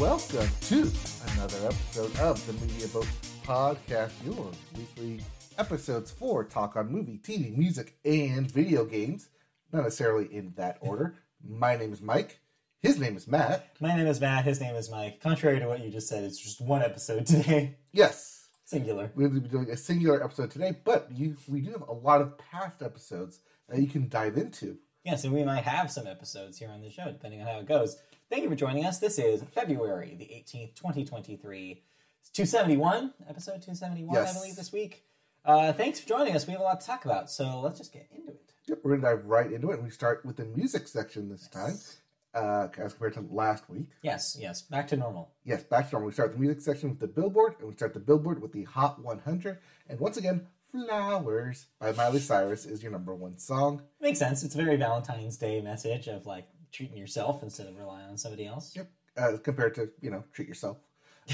welcome to another episode of the Media Boat Podcast, your weekly episodes for talk on movie, TV, music, and video games. Not necessarily in that order. My name is Mike. His name is Matt. My name is Matt. His name is Mike. Contrary to what you just said, it's just one episode today. Yes. Singular. We're going to be doing a singular episode today, but we do have a lot of past episodes that you can dive into. Yes, and we might have some episodes here on the show, depending on how it goes. Thank you for joining us. This is February the 18th, 2023. It's 271, episode 271, yes. I believe, this week. Thanks for joining us. We have a lot to talk about, so let's just get into it. Yep, we're going to dive right into it. We start with the music section this time, as compared to last week. Yes, back to normal. Yes, back to normal. We start the music section with the Billboard, and we start the Billboard with the Hot 100. And once again, Flowers by Miley Cyrus is your number one song. Makes sense. It's a very Valentine's Day message of, like, treating yourself instead of relying on somebody else. Yep. Compared to, treat yourself.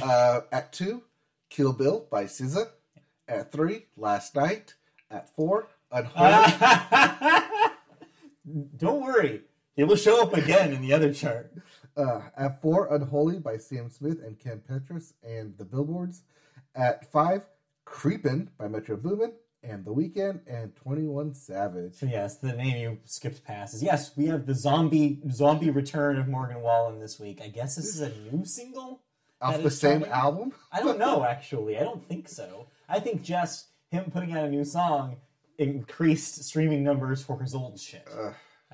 At 2, Kill Bill by SZA. At 3, Last Night. At 4, Unholy. Don't worry. It will show up again in the other chart. At 4, Unholy by Sam Smith and Ken Petras and the Billboards. At 5, Creepin' by Metro Boomin and The Weeknd and 21 Savage. So yes, the name you skipped past is, yes, we have the zombie return of Morgan Wallen this week. I guess this is a new single? Off the same album? I don't know, actually. I don't think so. I think just him putting out a new song increased streaming numbers for his old shit,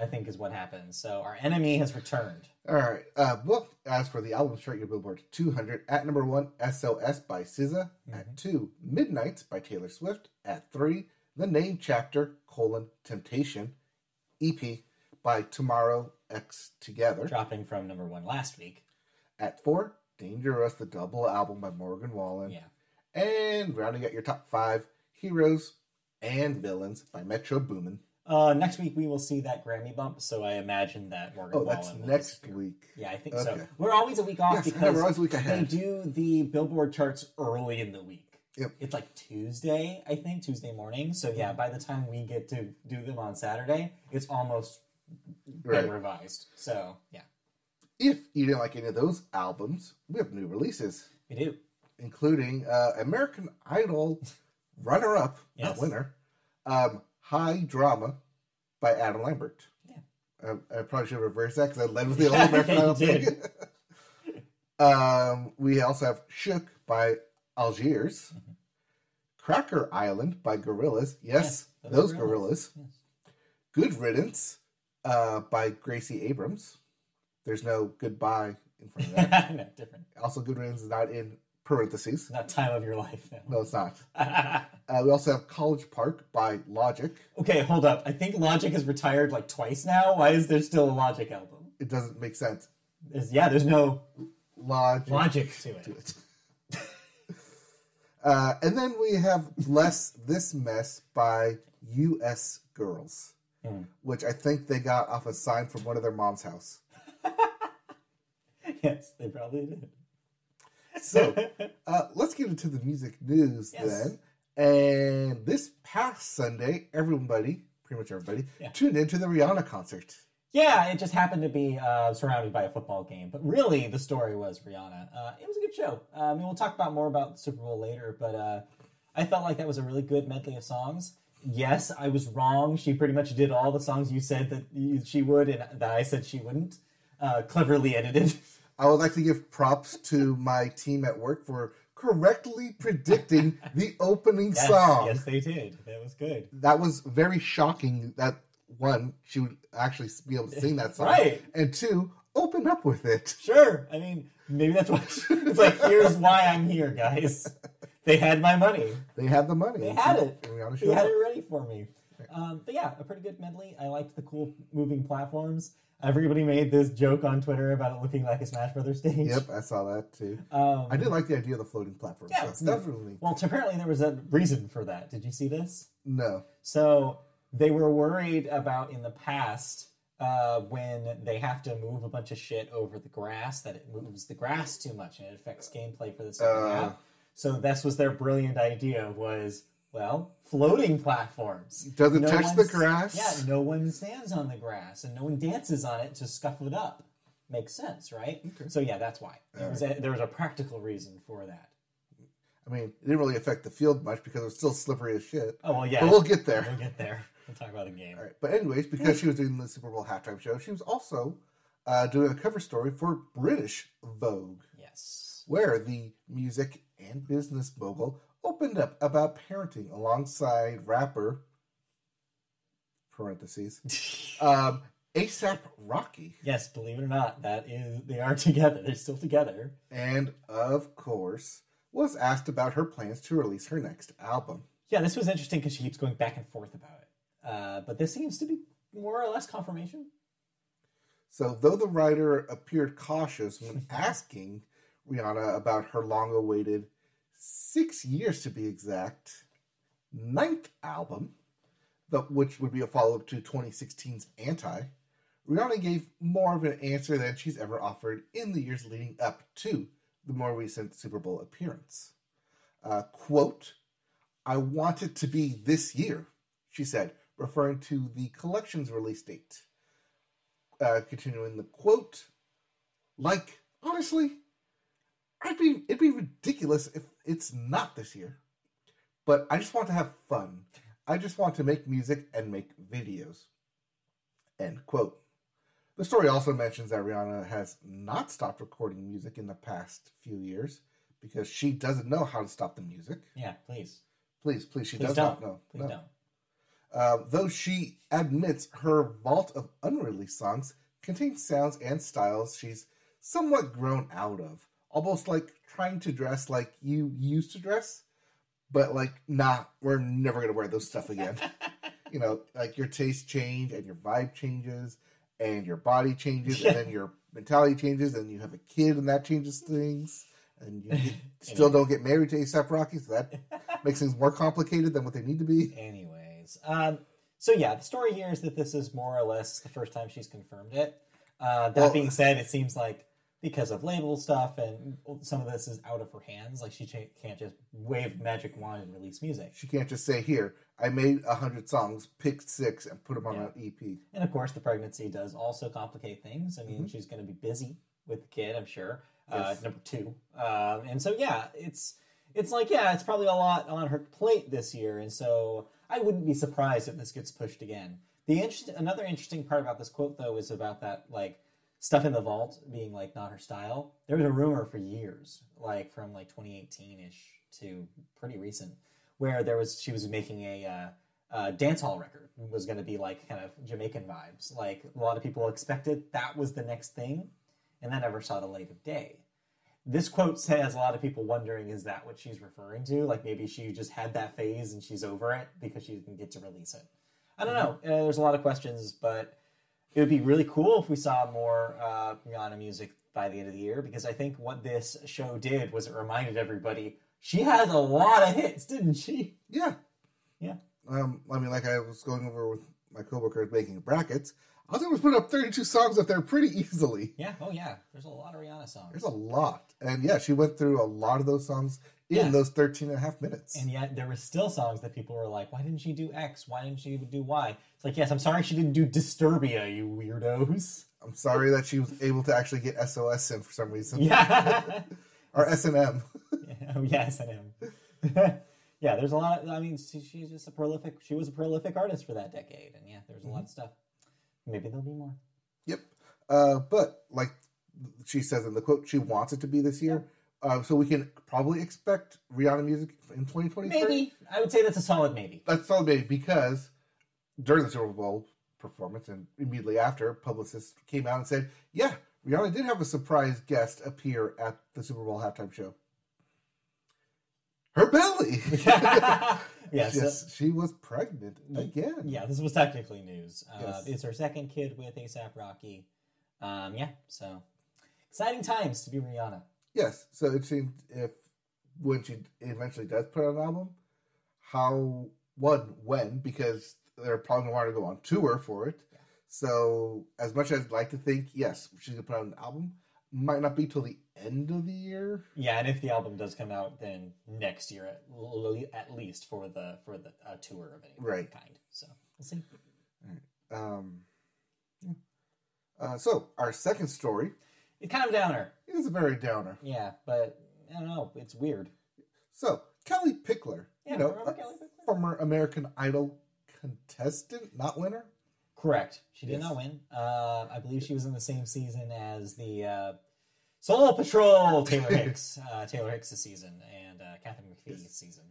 I think is what happened. So our enemy has returned. All right. Well, as for the album chart, your Billboard 200. At number 1, SOS by SZA. Mm-hmm. At 2, Midnights by Taylor Swift. At 3, The Name Chapter, Temptation, EP by Tomorrow X Together. Dropping from number 1 last week. At 4, Dangerous, the double album by Morgan Wallen. Yeah. And rounding out your top 5, Heroes and Villains by Metro Boomin. Next week we will see that Grammy bump, so I imagine that Morgan Wallen... Oh, that's next week. Yeah, I think so. We're always a week off because we're always a week ahead. They do the Billboard charts early in the week. Yep. It's like Tuesday, I think, Tuesday morning. So yeah, by the time we get to do them on Saturday, it's almost been revised. So, yeah. If you didn't like any of those albums, we have new releases. We do. Including American Idol runner-up, not winner, High Drama by Adam Lambert. Yeah, I probably should reverse that because I led with the old American Idol thing. We also have Shook by Algiers, mm-hmm. Cracker Island by Gorillaz. Yes, those Gorillaz. Yes. Good Riddance by Gracie Abrams. There's no goodbye in front of that. No, different. Also, Good Riddance is not in parentheses. Not time of your life. No, it's not. We also have College Park by Logic. Okay, hold up. I think Logic has retired like twice now. Why is there still a Logic album? It doesn't make sense. There's no logic to it. And then we have Bless This Mess by U.S. Girls, which I think they got off a sign from one of their mom's house. Yes, they probably did. So, let's get into the music news then. And this past Sunday, pretty much everybody, tuned into the Rihanna concert. Yeah, it just happened to be surrounded by a football game. But really, the story was Rihanna. It was a good show. I mean, we'll talk about more about the Super Bowl later, but I felt like that was a really good medley of songs. Yes, I was wrong. She pretty much did all the songs you said that she would and that I said she wouldn't. Cleverly edited. I would like to give props to my team at work for correctly predicting the opening song. Yes, they did. That was good. That was very shocking that, one, she would actually be able to sing that song. Right. And two, open up with it. Sure. I mean, maybe that's why. It's like, here's why I'm here, guys. They had my money. They had the money. They had it. They had it ready for me. But yeah, a pretty good medley. I liked the cool moving platforms. Everybody made this joke on Twitter about it looking like a Smash Brothers stage. Yep, I saw that too. I did like the idea of the floating platform. Yeah, so that's really neat. Well, apparently there was a reason for that. Did you see this? No. So they were worried about in the past when they have to move a bunch of shit over the grass, that it moves the grass too much and it affects gameplay for the second half. So this was their brilliant idea was... Well, floating platforms. Doesn't touch the grass. Yeah, no one stands on the grass and no one dances on it to scuff it up. makes sense, right? Okay. So yeah, that's why. There was a practical reason for that. I mean, it didn't really affect the field much because it was still slippery as shit. Oh, well, yeah. But we'll get there. We'll get there. We'll talk about the game. All right. But anyways, because she was doing the Super Bowl halftime show, she was also doing a cover story for British Vogue. Yes. Where the music and business mogul opened up about parenting alongside rapper, parentheses, A$AP Rocky. Yes, believe it or not, they are together. They're still together. And, of course, was asked about her plans to release her next album. Yeah, this was interesting because she keeps going back and forth about it. But this seems to be more or less confirmation. So, though the writer appeared cautious when asking Rihanna about her long-awaited, 6 years to be exact, 9th album, which would be a follow-up to 2016's Anti, Rihanna gave more of an answer than she's ever offered in the years leading up to the more recent Super Bowl appearance. Quote, "I want it to be this year," she said, referring to the collection's release date. Continuing the quote, "Like, honestly, it'd be ridiculous if it's not this year. But I just want to have fun. I just want to make music and make videos." End quote. The story also mentions that Rihanna has not stopped recording music in the past few years because she doesn't know how to stop the music. Yeah, please. Please, she does not know. Please don't. Though she admits her vault of unreleased songs contains sounds and styles she's somewhat grown out of. Almost like trying to dress like you used to dress, but like, nah, we're never going to wear those stuff again. You know, like your taste change and your vibe changes and your body changes and then your mentality changes and you have a kid and that changes things and you still don't get married to A$AP Rocky, so that makes things more complicated than what they need to be. Anyways. So yeah, the story here is that this is more or less the first time she's confirmed it. That being said, it seems like because of label stuff and some of this is out of her hands. Like, she can't just wave magic wand and release music. She can't just say, here, I made 100 songs, picked 6, and put them on an EP. And, of course, the pregnancy does also complicate things. I mean, she's going to be busy with the kid, I'm sure. Yes. Number 2. And so, yeah, it's like, yeah, it's probably a lot on her plate this year. And so I wouldn't be surprised if this gets pushed again. Another interesting part about this quote, though, is about that, like, stuff in the vault being, like, not her style. There was a rumor for years, like, from, like, 2018-ish to pretty recent, where she was making a dancehall record. It was going to be, like, kind of Jamaican vibes. Like, a lot of people expected that was the next thing, and that never saw the light of day. This quote has a lot of people wondering, is that what she's referring to? Like, maybe she just had that phase and she's over it because she didn't get to release it. I don't know. There's a lot of questions, but it would be really cool if we saw more Rihanna music by the end of the year, because I think what this show did was it reminded everybody she had a lot of hits, didn't she? Yeah. Yeah. I mean, like I was going over with my coworker making brackets, I was able to put up 32 songs up there pretty easily. Yeah. Oh, yeah. There's a lot of Rihanna songs. There's a lot. And, yeah, she went through a lot of those songs in those 13 and a half minutes. And yet there were still songs that people were like, why didn't she do X? Why didn't she do Y? It's like, yes, I'm sorry she didn't do Disturbia, you weirdos. I'm sorry that she was able to actually get SOS in for some reason. Yeah. Or S&M. Oh, yeah, S&M. Yeah, there's a lot. I mean, she was a prolific artist for that decade. And, yeah, there's a lot of stuff. Maybe there'll be more. Yep. But, like she says in the quote, she wants it to be this year. So we can probably expect Rihanna music in 2023? Maybe. I would say that's a solid maybe. That's a solid maybe because during the Super Bowl performance and immediately after, publicists came out and said, yeah, Rihanna did have a surprise guest appear at the Super Bowl halftime show. Her belly! Yes, she was pregnant again. Yeah, this was technically news. Yes. It's her second kid with A$AP Rocky. So exciting times to be Rihanna. Yes, so it seems when she eventually does put out an album, because they're probably going to want to go on tour for it. Yeah. So as much as I'd like to think, yes, she's going to put out an album, might not be till the end of the year. Yeah, and if the album does come out, then next year at least for the tour of any kind. So we'll see. All right. So, our second story. It's kind of a downer. It is a very downer. Yeah, but I don't know. It's weird. So, Kelly Pickler. Yeah, you know, Kelly Pickler? Former American Idol contestant, not winner? Correct. She did not win. I believe she was in the same season as the Soul Patrol Taylor Hicks. Taylor Hicks' season and Catherine McPhee's season.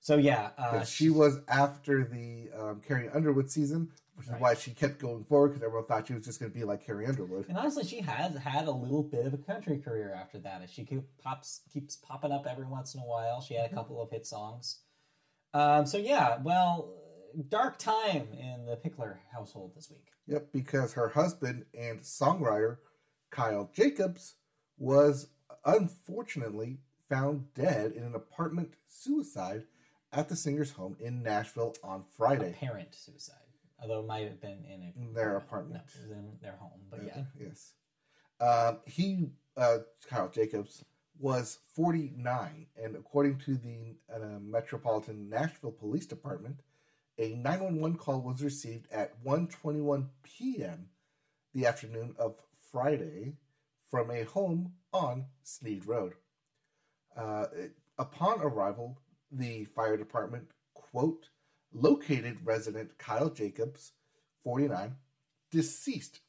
So, yeah. She was after the Carrie Underwood season, which is why she kept going forward, because everyone thought she was just going to be like Carrie Underwood. And honestly, she has had a little bit of a country career after that. As she keeps popping up every once in a while. She had a couple of hit songs. So, yeah. Well, dark time in the Pickler household this week. Yep, because her husband and songwriter, Kyle Jacobs, was unfortunately found dead in an apartment suicide at the singer's home in Nashville on Friday. Apparent suicide. Although it might have been in their apartment. No, it was in their home, but yeah. Yes. Kyle Jacobs, was 49, and according to the Metropolitan Nashville Police Department, a 911 call was received at 1:21 p.m. the afternoon of Friday from a home on Sneed Road. Upon arrival, the fire department, quote, located resident Kyle Jacobs, 49, deceased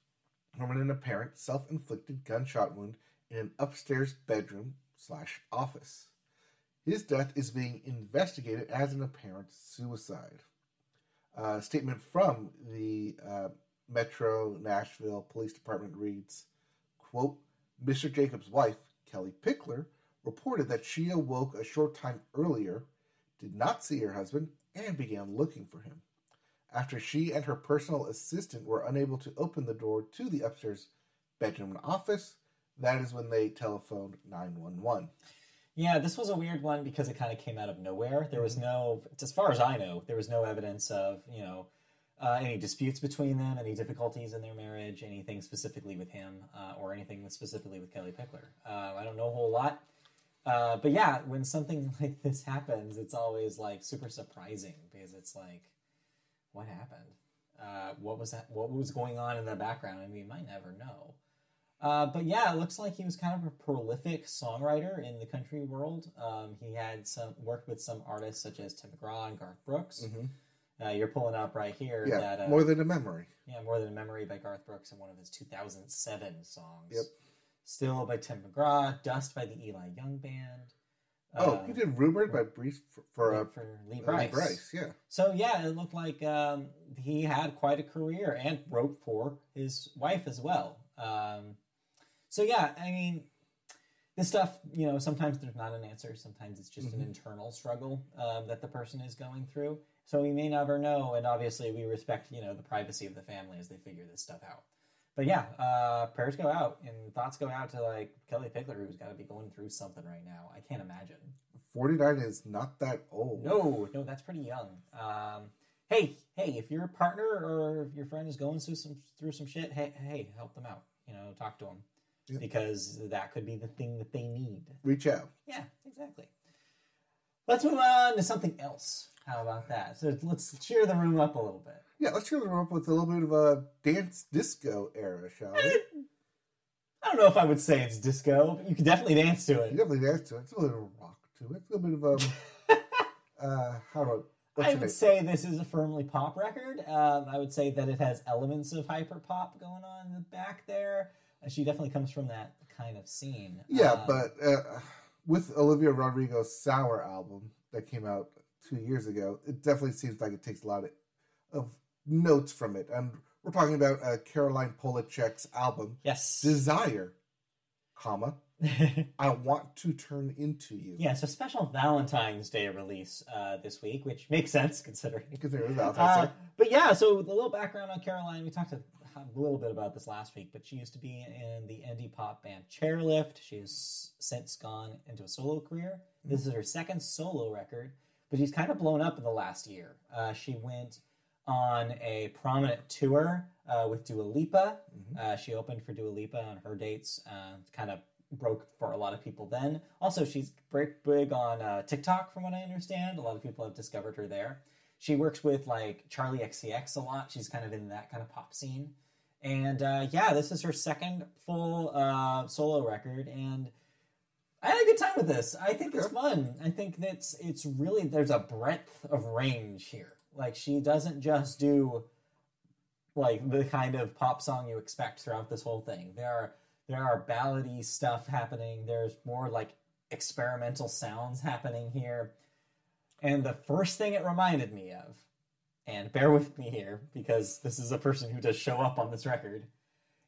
from an apparent self-inflicted gunshot wound in an upstairs bedroom/office. His death is being investigated as an apparent suicide. A statement from the Metro Nashville Police Department reads, quote, Mr. Jacobs' wife, Kelly Pickler, reported that she awoke a short time earlier, did not see her husband, and began looking for him. After she and her personal assistant were unable to open the door to the upstairs bedroom and office, that is when they telephoned 911. Yeah, this was a weird one because it kind of came out of nowhere. There was no, as far as I know, there was no evidence of, you know, any disputes between them, any difficulties in their marriage, anything specifically with him, or anything specifically with Kelly Pickler. I don't know a whole lot. But yeah, when something like this happens, it's always like super surprising because it's like, what happened? What was that? What was going on in the background? I mean, you might never know. But yeah, it looks like he was kind of a prolific songwriter in the country world. He had worked with some artists such as Tim McGraw and Garth Brooks. You're pulling up right here. Yeah, that, More Than a Memory. Yeah, More Than a Memory by Garth Brooks in one of his 2007 songs. Yep. Still by Tim McGraw, Dust by the Eli Young Band. He did Rumored by Breeze for Lee Brice. Yeah. So, yeah, it looked like he had quite a career and wrote for his wife as well. So, yeah, I mean, this stuff, you know, sometimes there's not an answer. Sometimes it's just an internal struggle that the person is going through. So we may never know. And obviously we respect, you know, the privacy of the family as they figure this stuff out. But yeah, prayers go out and thoughts go out to like Kelly Pickler, who's got to be going through something right now. I can't imagine. 49 is not that old. No, that's pretty young. Hey, if your partner or your friend is going through some shit, hey, help them out. You know, talk to them because that could be the thing that they need. Reach out. Yeah, exactly. Let's move on to something else. How about that? So let's cheer the room up a little bit. Yeah, let's cheer the room up with a little bit of a dance disco era, shall we? I don't know if I would say it's disco, but you can definitely dance to it. It's a little bit of rock to it. It's a little bit of I would say this is a firmly pop record. I would say that it has elements of hyper pop going on in the back there. She definitely comes from that kind of scene. Yeah, but with Olivia Rodrigo's Sour album that came out 2 years ago, it definitely seems like it takes a lot of notes from it. And we're talking about Caroline Polachek's album, yes, Desire, comma, I Want to Turn Into You. Yeah, so special Valentine's Day release this week, which makes sense considering it was Valentine's Day. But yeah, so a little background on Caroline. We talked a little bit about this last week, but she used to be in the indie pop band Chairlift. She has since gone into a solo career. This is her second solo record, but she's kind of blown up in the last year. She went on a prominent tour with Dua Lipa. She opened for Dua Lipa on her dates. Kind of broke for a lot of people then. Also, she's very big on TikTok, from what I understand. A lot of people have discovered her there. She works with, like, Charlie XCX a lot. She's kind of in that kind of pop scene. And yeah, this is her second full solo record, and I had a good time with this. I think it's fun. I think that's it's really there's a breadth of range here. Like, she doesn't just do like the kind of pop song you expect throughout this whole thing. There are ballady stuff happening. There's more like experimental sounds happening here. And the first thing it reminded me of, and bear with me here because this is a person who does show up on this record,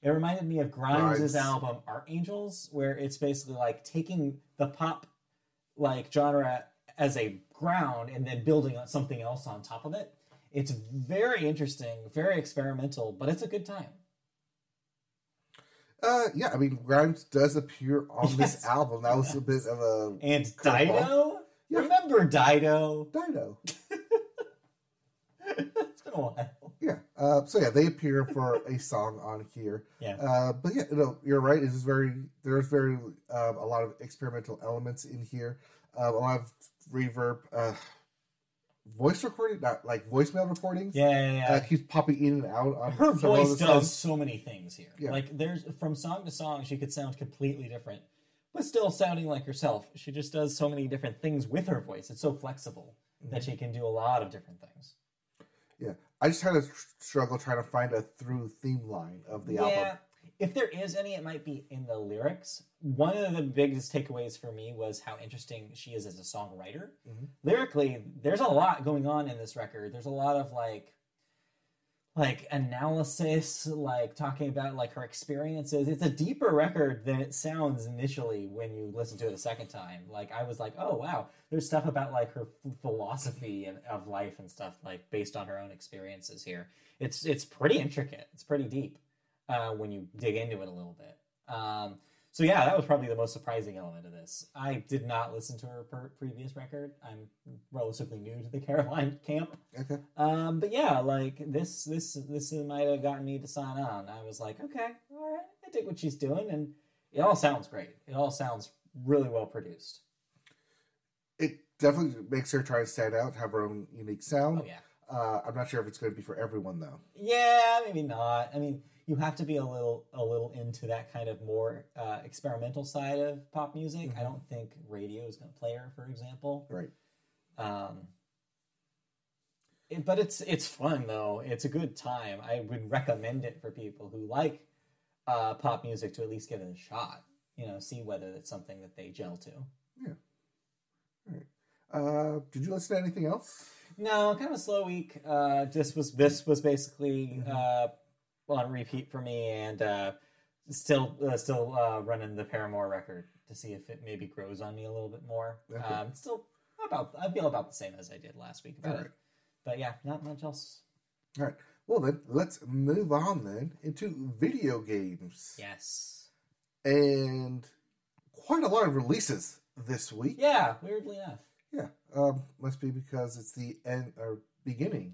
it reminded me of Grimes' album Archangels, where it's basically like taking the pop like genre as a ground and then building on something else on top of it. It's very interesting, very experimental, but it's a good time. Yeah, I mean, Grimes does appear on this album. That was a bit of a... And Dido? Yeah. Remember Dido? Dido. It's been a while. Yeah. So yeah, they appear for a song on here. Yeah. But yeah, no, you're right. It's very... There's very... a lot of experimental elements in here. A lot of reverb... voice recording, not like voicemail recordings. Yeah. He's popping in and out on her voice. Does so many things here. Yeah. Like, there's from song to song, she could sound completely different, but still sounding like herself. She just does so many different things with her voice. It's so flexible that she can do a lot of different things. Yeah, I just had a struggle trying to find a through theme line of the album. If there is any, it might be in the lyrics. One of the biggest takeaways for me was how interesting she is as a songwriter. Mm-hmm. Lyrically, there's a lot going on in this record. There's a lot of like analysis, like talking about like her experiences. It's a deeper record than it sounds initially when you listen to it a second time. Like, I was like, oh wow, there's stuff about like her philosophy and of life and stuff like based on her own experiences here. It's pretty intricate. It's pretty deep. When you dig into it a little bit. So yeah, that was probably the most surprising element of this. I did not listen to her previous record. I'm relatively new to the Caroline camp. Okay. But yeah, like this might have gotten me to sign on. I was like, okay, all right, I dig what she's doing, and it all sounds great. It all sounds really well produced. It definitely makes her try to stand out, have her own unique sound. Oh yeah. I'm not sure if it's going to be for everyone though. Yeah, maybe not. I mean, you have to be a little into that kind of more experimental side of pop music. Mm-hmm. I don't think radio is going to play her, for example. Right. But it's fun though. It's a good time. I would recommend it for people who like pop music to at least give it a shot. You know, see whether it's something that they gel to. Yeah. All right. Did you listen to anything else? No, kind of a slow week. This was basically. Mm-hmm. On repeat for me, and still running the Paramore record to see if it maybe grows on me a little bit more. Okay. I feel about the same as I did last week about it. But yeah, not much else. All right. Well then, let's move on then into video games. Yes. And quite a lot of releases this week. Yeah, weirdly enough. Yeah. Must be because it's the end or beginning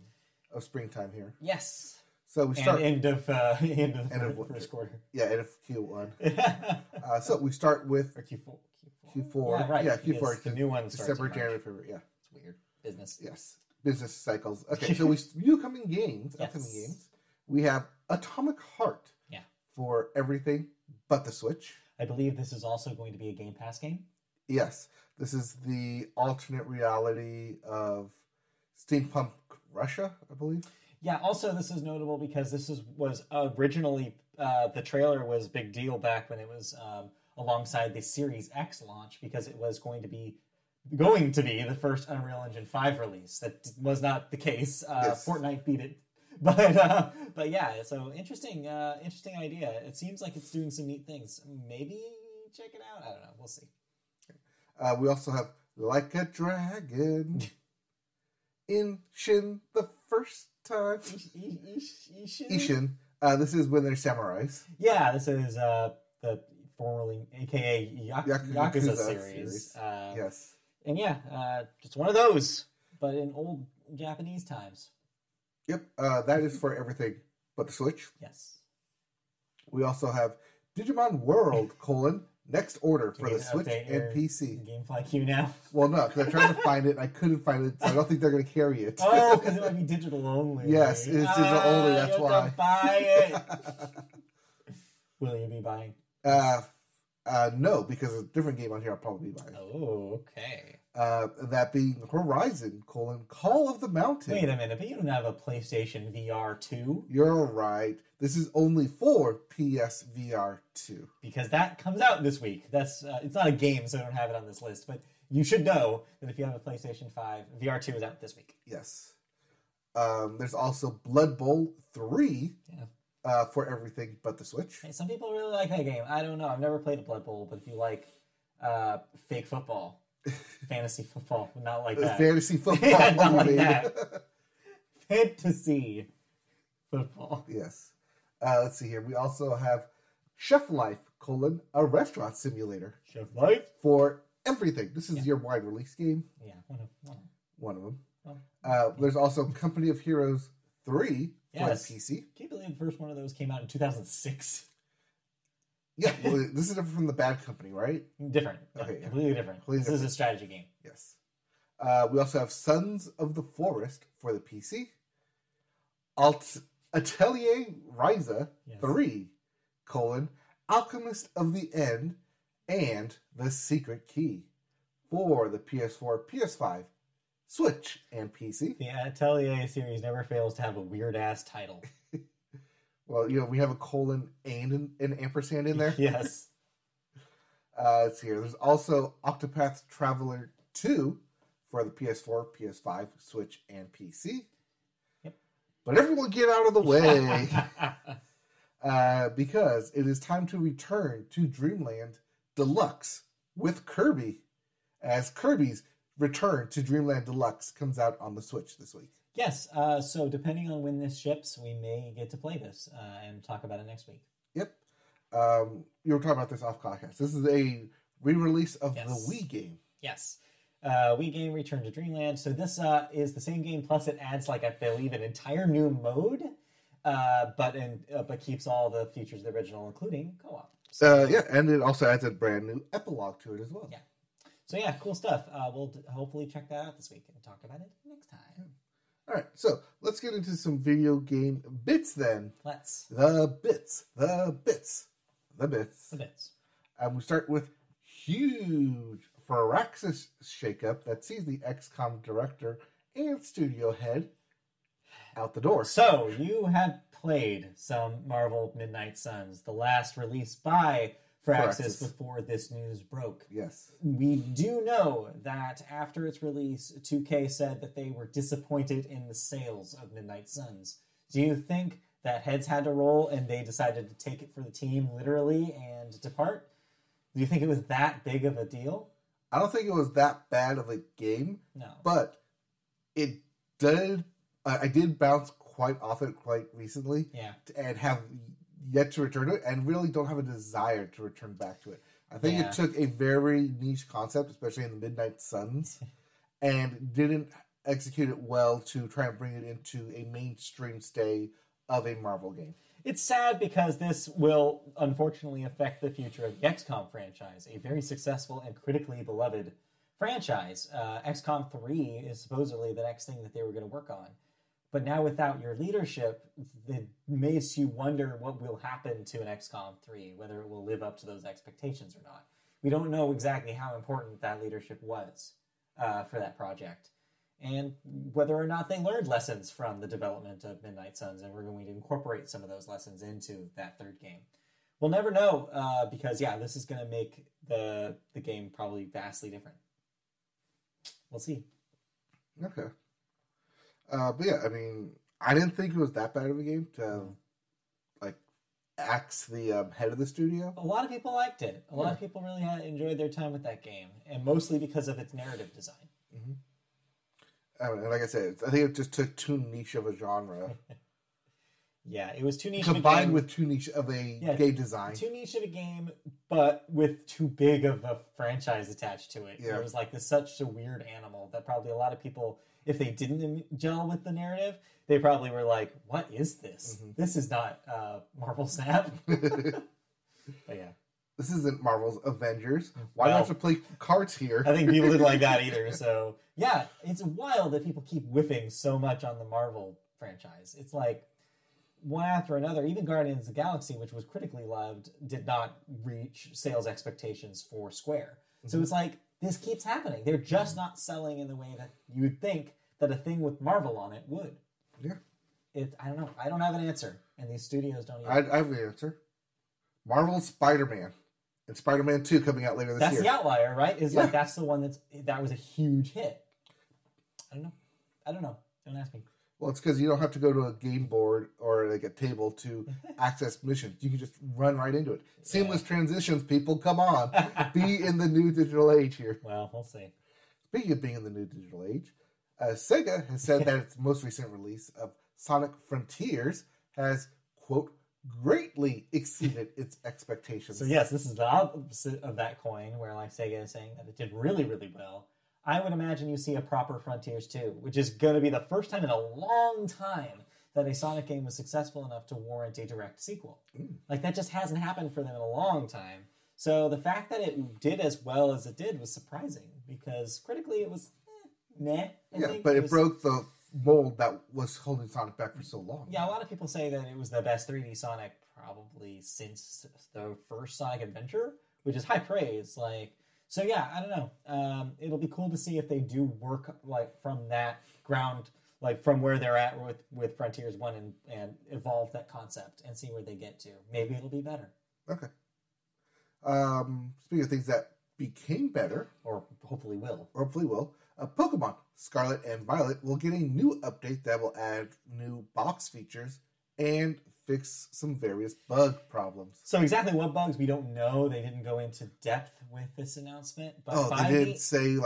of springtime here. Yes. So we start end of first quarter. Yeah, end of Q1. So we start with Q4. Yeah, right. Yeah, Q4. The new one starts December, January, February. Yeah, it's weird business. Yes, business cycles. Okay, so we upcoming games. We have Atomic Heart. Yeah. For everything but the Switch. I believe this is also going to be a Game Pass game. Yes, this is the alternate reality of steampunk Russia, I believe. Yeah, also this is notable because was originally, the trailer was a big deal back when it was alongside the Series X launch because it was going to be the first Unreal Engine 5 release. That was not the case. Yes. Fortnite beat it. But yeah, so interesting idea. It seems like it's doing some neat things. Maybe check it out. I don't know. We'll see. We also have Like a Dragon in Shin the First Time. Ishin. This is when they're samurais. Yeah, this is the formerly AKA Yakuza series. Yes. And yeah, just one of those, but in old Japanese times. Yep, that is for everything but the Switch. Yes. We also have Digimon World: Next order for the Switch and PC. GameFly Q now? Well, no, because I tried to find it and I couldn't find it, so I don't think they're going to carry it. Oh, because it might be digital only. Yes, it is digital only, that's why. You'll buy it. Will you be buying? No, because a different game on here I'll probably be buying. Oh, okay. That being Horizon, Call of the Mountain. Wait a minute, but you don't have a PlayStation VR 2? You're right. This is only for PS VR 2. Because that comes out this week. That's it's not a game, so I don't have it on this list. But you should know that if you have a PlayStation 5, VR 2 is out this week. Yes. There's also Blood Bowl 3 for everything but the Switch. Hey, some people really like that game. I don't know. I've never played a Blood Bowl, but if you like fake football... Fantasy football, not like that. Fantasy football, yeah, not like that. Fantasy football. Yes. Let's see here. We also have Chef Life, a restaurant simulator. Chef Life? For everything. This is your wide release game. Yeah, one of them. There's also Company of Heroes 3 for PC. Can you believe the first one of those came out in 2006? Yeah, well, this is from the Bad Company, right? Different. Okay, completely different. This is a strategy game. Yes. We also have Sons of the Forest for the PC. Atelier Ryza 3, Alchemist of the End, and The Secret Key for the PS4, PS5, Switch, and PC. The Atelier series never fails to have a weird-ass title. Well, you know, we have a colon and an ampersand in there. Yes. Let's see here. There's also Octopath Traveler 2 for the PS4, PS5, Switch, and PC. Yep. But everyone get out of the way. Because it is time to return to Dreamland Deluxe with Kirby. As Kirby's Return to Dreamland Deluxe comes out on the Switch this week. Yes, so depending on when this ships, we may get to play this and talk about it next week. Yep. You were talking about this off podcast. This is a re-release of the Wii game. Yes. Wii game, Return to Dreamland. So this is the same game, plus it adds, like I believe, an entire new mode, but keeps all the features of the original, including co-op. So, and it also adds a brand new epilogue to it as well. Yeah. So yeah, cool stuff. We'll hopefully check that out this week and talk about it next time. Yeah. All right, so let's get into some video game bits then. Let's. The bits. And we start with huge Firaxis shakeup that sees the XCOM director and studio head out the door. So you have played some Marvel Midnight Suns, the last release by Firaxis before this news broke. Yes. We do know that after its release, 2K said that they were disappointed in the sales of Midnight Suns. Do you think that heads had to roll and they decided to take it for the team literally and depart? Do you think it was that big of a deal? I don't think it was that bad of a game. No. But it did... I did bounce quite off it quite recently. Yeah. And have... yet to return to it, and really don't have a desire to return back to it. I think it took a very niche concept, especially in the Midnight Suns, and didn't execute it well to try and bring it into a mainstream stay of a Marvel game. It's sad because this will unfortunately affect the future of the XCOM franchise, a very successful and critically beloved franchise. XCOM 3 is supposedly the next thing that they were going to work on. But now without your leadership, it makes you wonder what will happen to an XCOM 3, whether it will live up to those expectations or not. We don't know exactly how important that leadership was for that project, and whether or not they learned lessons from the development of Midnight Suns, and we're going to incorporate some of those lessons into that third game. We'll never know, because, this is going to make the game probably vastly different. We'll see. Okay. But yeah, I mean, I didn't think it was that bad of a game to, axe the head of the studio. A lot of people liked it. A lot of people really enjoyed their time with that game, and mostly because of its narrative design. Mm-hmm. And like I said, I think it just took too niche of a genre. Yeah, it was too niche combined with too niche of a game design. Too niche of a game, but with too big of a franchise attached to it. Yeah. It was like this such a weird animal that probably a lot of people, if they didn't gel with the narrative, they probably were like, "What is this? Mm-hmm. This is not Marvel Snap." But yeah. this isn't Marvel's Avengers. Why not to play cards here? I think people didn't like that either. So, yeah, it's wild that people keep whiffing so much on the Marvel franchise. It's like one after another. Even Guardians of the Galaxy, which was critically loved, did not reach sales expectations for Square. Mm-hmm. So it's like, this keeps happening. They're just not selling in the way that you would think that a thing with Marvel on it would. Yeah. I don't know. I don't have an answer. And these studios don't either. I have an answer. Marvel Spider-Man. And Spider-Man 2 coming out later this year. That's the outlier, right? Is like that's the one that was a huge hit. I don't know. Don't ask me. Well, it's because you don't have to go to a game board or like a table to access missions. You can just run right into it. Seamless transitions, people. Come on. Be in the new digital age here. Well, we'll see. Speaking of being in the new digital age, Sega has said that its most recent release of Sonic Frontiers has, quote, greatly exceeded its expectations. So yes, this is the opposite of that coin where like Sega is saying that it did really, really well. I would imagine you see a proper Frontiers 2, which is going to be the first time in a long time that a Sonic game was successful enough to warrant a direct sequel. Like that just hasn't happened for them in a long time. So the fact that it did as well as it did was surprising because critically it was meh. But it broke the mold that was holding Sonic back for so long. Yeah, a lot of people say that it was the best 3D Sonic probably since the first Sonic Adventure, which is high praise. So yeah, I don't know. It'll be cool to see if they do work from that ground, from where they're at with Frontiers 1 and evolve that concept and see where they get to. Maybe it'll be better. Okay. Speaking of things that became better, or hopefully will. Pokemon Scarlet and Violet will get a new update that will add new box features and fix some various bug problems. So exactly what bugs, we don't know. They didn't go into depth with this announcement. But they didn't say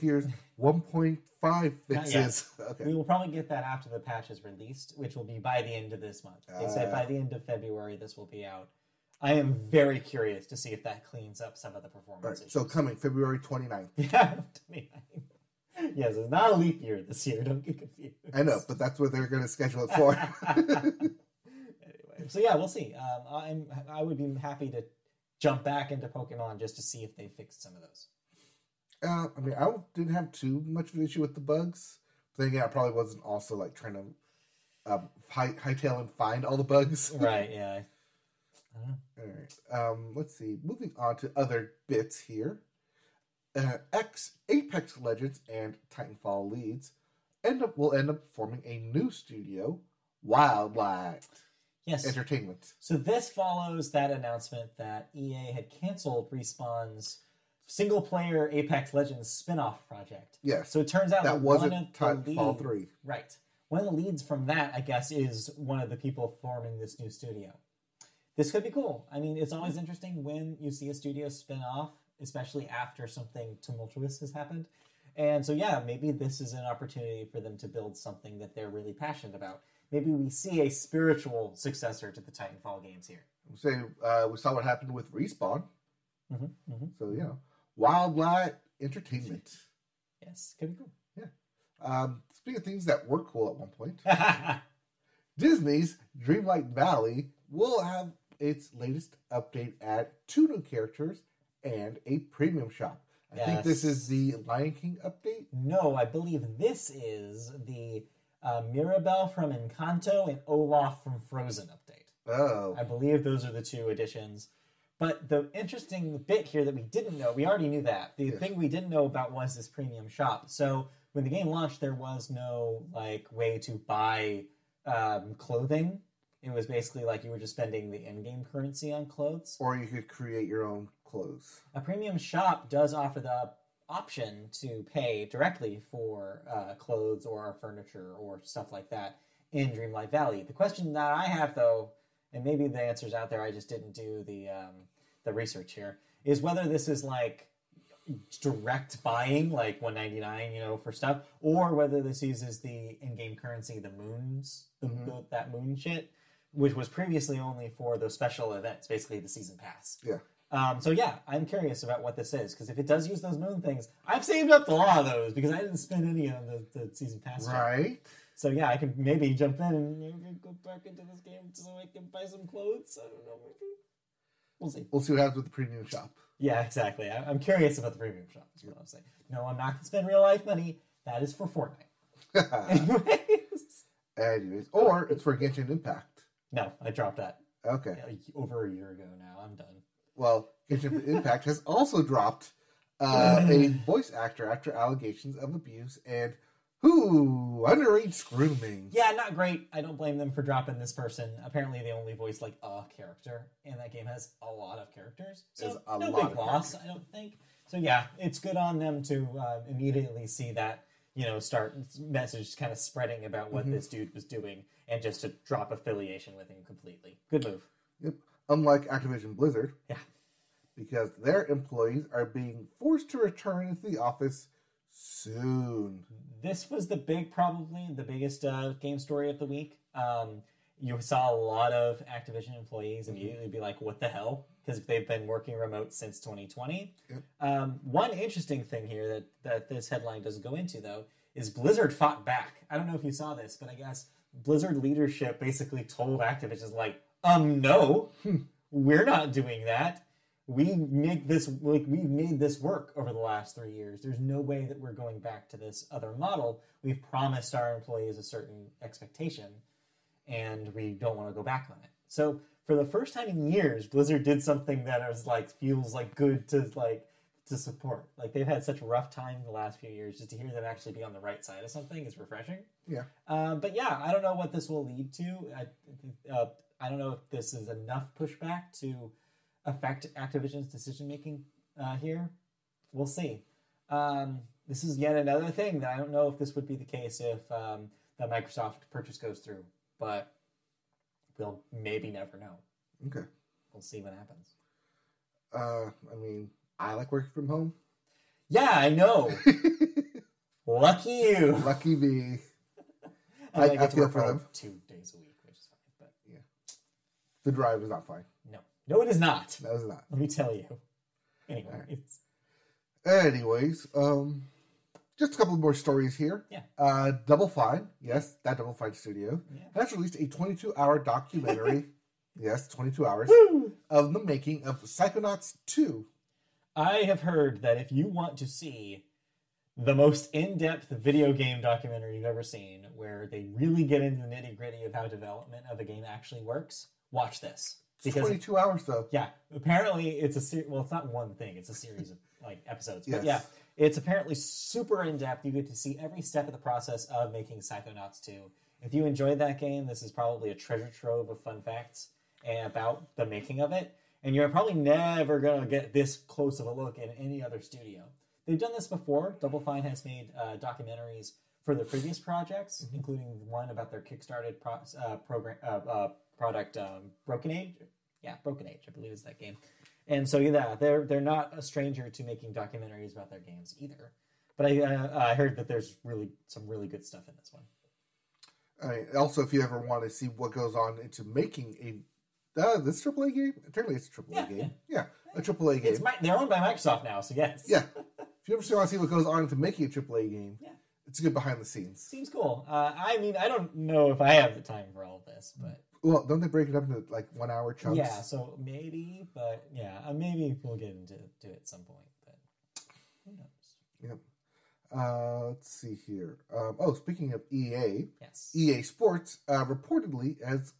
here's 1.5 fixes. Okay. We will probably get that after the patch is released, which will be by the end of this month. They said by the end of February this will be out. I am very curious to see if that cleans up some of the performance issues. So coming February 29th. Yeah, 29th. Yes, it's not a leap year this year. Don't get confused. I know, but that's what they're going to schedule it for. Anyway, so yeah, we'll see. I would be happy to jump back into Pokemon just to see if they fixed some of those. I didn't have too much of an issue with the bugs. But then again, I probably wasn't also trying to hightail and find all the bugs. Right, yeah. All right. Let's see. Moving on to other bits here. Apex Legends and Titanfall leads will end up forming a new studio, Wildlight Entertainment. So this follows that announcement that EA had canceled Respawn's single-player Apex Legends spin-off project. Yes. So it turns out that wasn't Titanfall 3. Right. One of the leads from that, I guess, is one of the people forming this new studio. This could be cool. I mean, it's always interesting when you see a studio spin off, especially after something tumultuous has happened. And so, yeah, maybe this is an opportunity for them to build something that they're really passionate about. Maybe we see a spiritual successor to the Titanfall games here. We saw what happened with Respawn. Mm-hmm, mm-hmm. So, you know, Wildlight Entertainment. Yes, could be cool. Yeah. Speaking of things that were cool at one point, Disney's Dreamlight Valley will have its latest update add 2 new characters and a premium shop. I think this is the Lion King update? No, I believe this is the Mirabelle from Encanto and Olaf from Frozen update. Oh. I believe those are the 2 additions. But the interesting bit here that we didn't know, we already knew that. The thing we didn't know about was this premium shop. So when the game launched, there was no way to buy clothing. It was basically you were just spending the in-game currency on clothes. Or you could create your own clothes. A premium shop does offer the option to pay directly for clothes or furniture or stuff like that in Dreamlight Valley. The question that I have, though, and maybe the answer's out there, I just didn't do the research here, is whether this is direct buying, $1.99, for stuff, or whether this uses the in-game currency, the moons, that moon shit, which was previously only for those special events, basically the season pass. Yeah. I'm curious about what this is, because if it does use those moon things, I've saved up a lot of those, because I didn't spend any of the season pass. Right. Check. So yeah, I can maybe jump in and maybe go back into this game so I can buy some clothes. I don't know, maybe. We'll see. We'll see what happens with the premium shop. Yeah, exactly. I'm curious about the premium shop. That's what I'm saying. No, I'm not going to spend real life money. That is for Fortnite. Anyways. Or it's for Genshin Impact. No, I dropped that. Okay. Yeah, like over a year ago now. I'm done. Well, Genshin Impact has also dropped a voice actor after allegations of abuse and underage grooming. Yeah, not great. I don't blame them for dropping this person. Apparently, they only voice like a character, and that game has a lot of characters. So no big loss, I don't think. So yeah, it's good on them to immediately see that, start message kind of spreading about what this dude was doing, and just to drop affiliation with him completely. Good move. Yep. Unlike Activision Blizzard, because their employees are being forced to return to the office soon. This was the biggest game story of the week. You saw a lot of Activision employees immediately be like, what the hell? Because they've been working remote since 2020. Yep. One interesting thing here that this headline doesn't go into, though, is Blizzard fought back. I don't know if you saw this, but I guess Blizzard leadership basically told Activision, like, no, we're not doing that. We've made this work over the last 3 years. There's no way that we're going back to this other model. We've promised our employees a certain expectation, and we don't want to go back on it. So for the first time in years, Blizzard did something that is feels good to support. They've had such a rough time the last few years. Just to hear them actually be on the right side of something is refreshing. Yeah. But yeah, I don't know what this will lead to. I don't know if this is enough pushback to affect Activision's decision-making here. We'll see. This is yet another thing that I don't know if this would be the case if the Microsoft purchase goes through, but we'll maybe never know. Okay. We'll see what happens. I like working from home. Yeah, I know. Lucky you. Lucky me. I feel for them. 2 days a week, which is fine, but yeah. The drive is not fine. No, it is not. No, it's not. Let me tell you. Anyway, right. Anyways, just a couple more stories here. Yeah. Double Fine. Yes, that Double Fine studio has released a 22-hour documentary. Yes, 22 hours. Woo! Of the making of Psychonauts 2. I have heard that if you want to see the most in-depth video game documentary you've ever seen, where they really get into the nitty-gritty of how development of a game actually works, watch this. Because 22 hours, though. Yeah. Apparently, it's a series. Well, it's not one thing. It's a series of, episodes. Yes. But, yeah. It's apparently super in-depth. You get to see every step of the process of making Psychonauts 2. If you enjoyed that game, this is probably a treasure trove of fun facts about the making of it. And you're probably never going to get this close of a look in any other studio. They've done this before. Double Fine has made documentaries for their previous projects, including one about their Kickstarted product Broken Age. Yeah, Broken Age, I believe, is that game. And so they're not a stranger to making documentaries about their games either. But I heard that there's some really good stuff in this one. Also, if you ever want to see what goes on into making this AAA game, apparently it's a AAA game. Yeah, a AAA game. They're owned by Microsoft now, so yes. Yeah. If you ever want to see what goes on into making a AAA game, it's good behind the scenes. Seems cool. I don't know if I have the time for all of this, but... Well, don't they break it up into 1 hour chunks? Yeah, so maybe, but yeah, maybe we'll get into it at some point, but who knows? Yep. Let's see here. Speaking of EA, EA Sports reportedly has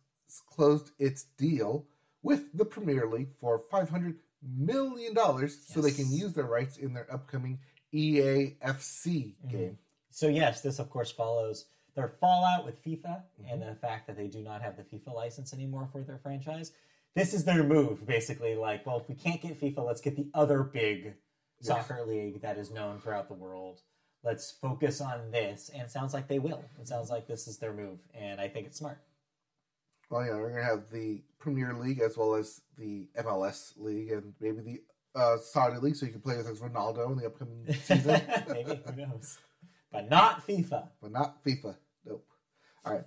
closed its deal with the Premier League for $500 million so they can use their rights in their upcoming EA FC game. So yes, this of course follows their fallout with FIFA and the fact that they do not have the FIFA license anymore for their franchise. This is their move, basically. If we can't get FIFA, let's get the other big soccer league that is known throughout the world. Let's focus on this. And it sounds like they will. It sounds like this is their move. And I think it's smart. Well, yeah, we're going to have the Premier League as well as the MLS League and maybe the Saudi League, so you can play with Ronaldo in the upcoming season. Maybe, who knows? But not FIFA. But not FIFA. Nope. All right.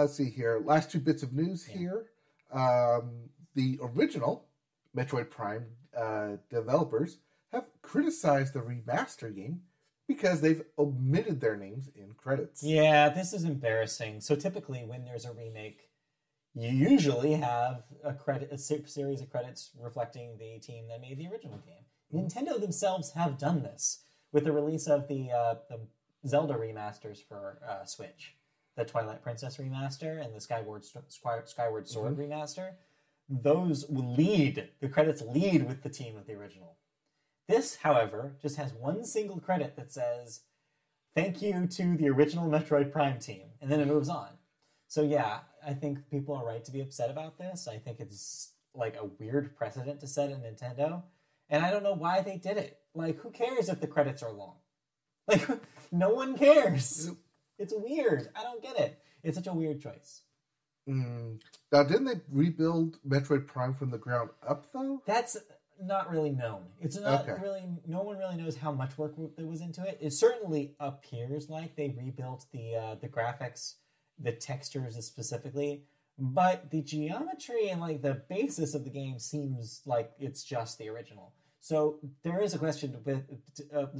Let's see here. Last two bits of news here. The original Metroid Prime developers have criticized the remaster game because they've omitted their names in credits. Yeah, this is embarrassing. So typically when there's a remake, you usually have a series of credits reflecting the team that made the original game. Nintendo themselves have done this with the release of the Zelda remasters for Switch, the Twilight Princess remaster and the Skyward Sword remaster. Those credits lead with the team of the original. This, however, just has one single credit that says, "Thank you to the original Metroid Prime team," and then it moves on. So yeah, I think people are right to be upset about this. I think it's like a weird precedent to set in Nintendo, and I don't know why they did it. Like, who cares if the credits are long? Like, no one cares. It's weird. I don't get it. It's such a weird choice. Now, didn't they rebuild Metroid Prime from the ground up, though? That's not really known. It's not really... No one really knows how much work there was into it. It certainly appears like they rebuilt the graphics, the textures specifically, but the geometry and, like, the basis of the game seems like it's just the original. So there is a question with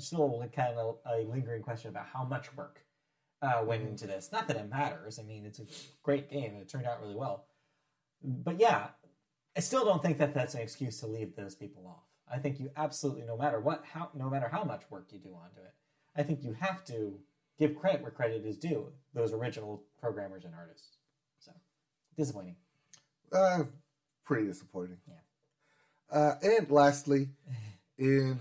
still kind of a lingering question about how much work went into this. Not that it matters. I mean, it's a great game and it turned out really well. But yeah, I still don't think that that's an excuse to leave those people off. I think you absolutely, no matter how much work you do onto it, I think you have to give credit where credit is due, those original programmers and artists. So, disappointing. Pretty disappointing. Yeah. And lastly, in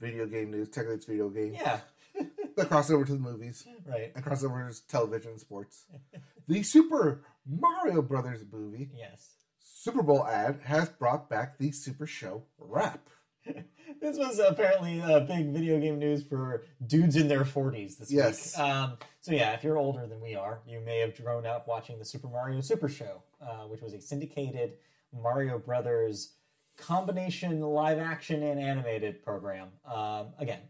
video game news, technically it's video games. Yeah. The crossover to the movies. Right. And crossover to television and sports. The Super Mario Brothers movie. Yes. Super Bowl ad has brought back the Super Show rap. This was apparently big video game news for dudes in their 40s this week. So yeah, if you're older than we are, you may have grown up watching the Super Mario Super Show, which was a syndicated Mario Brothers combination live action and animated program. Again,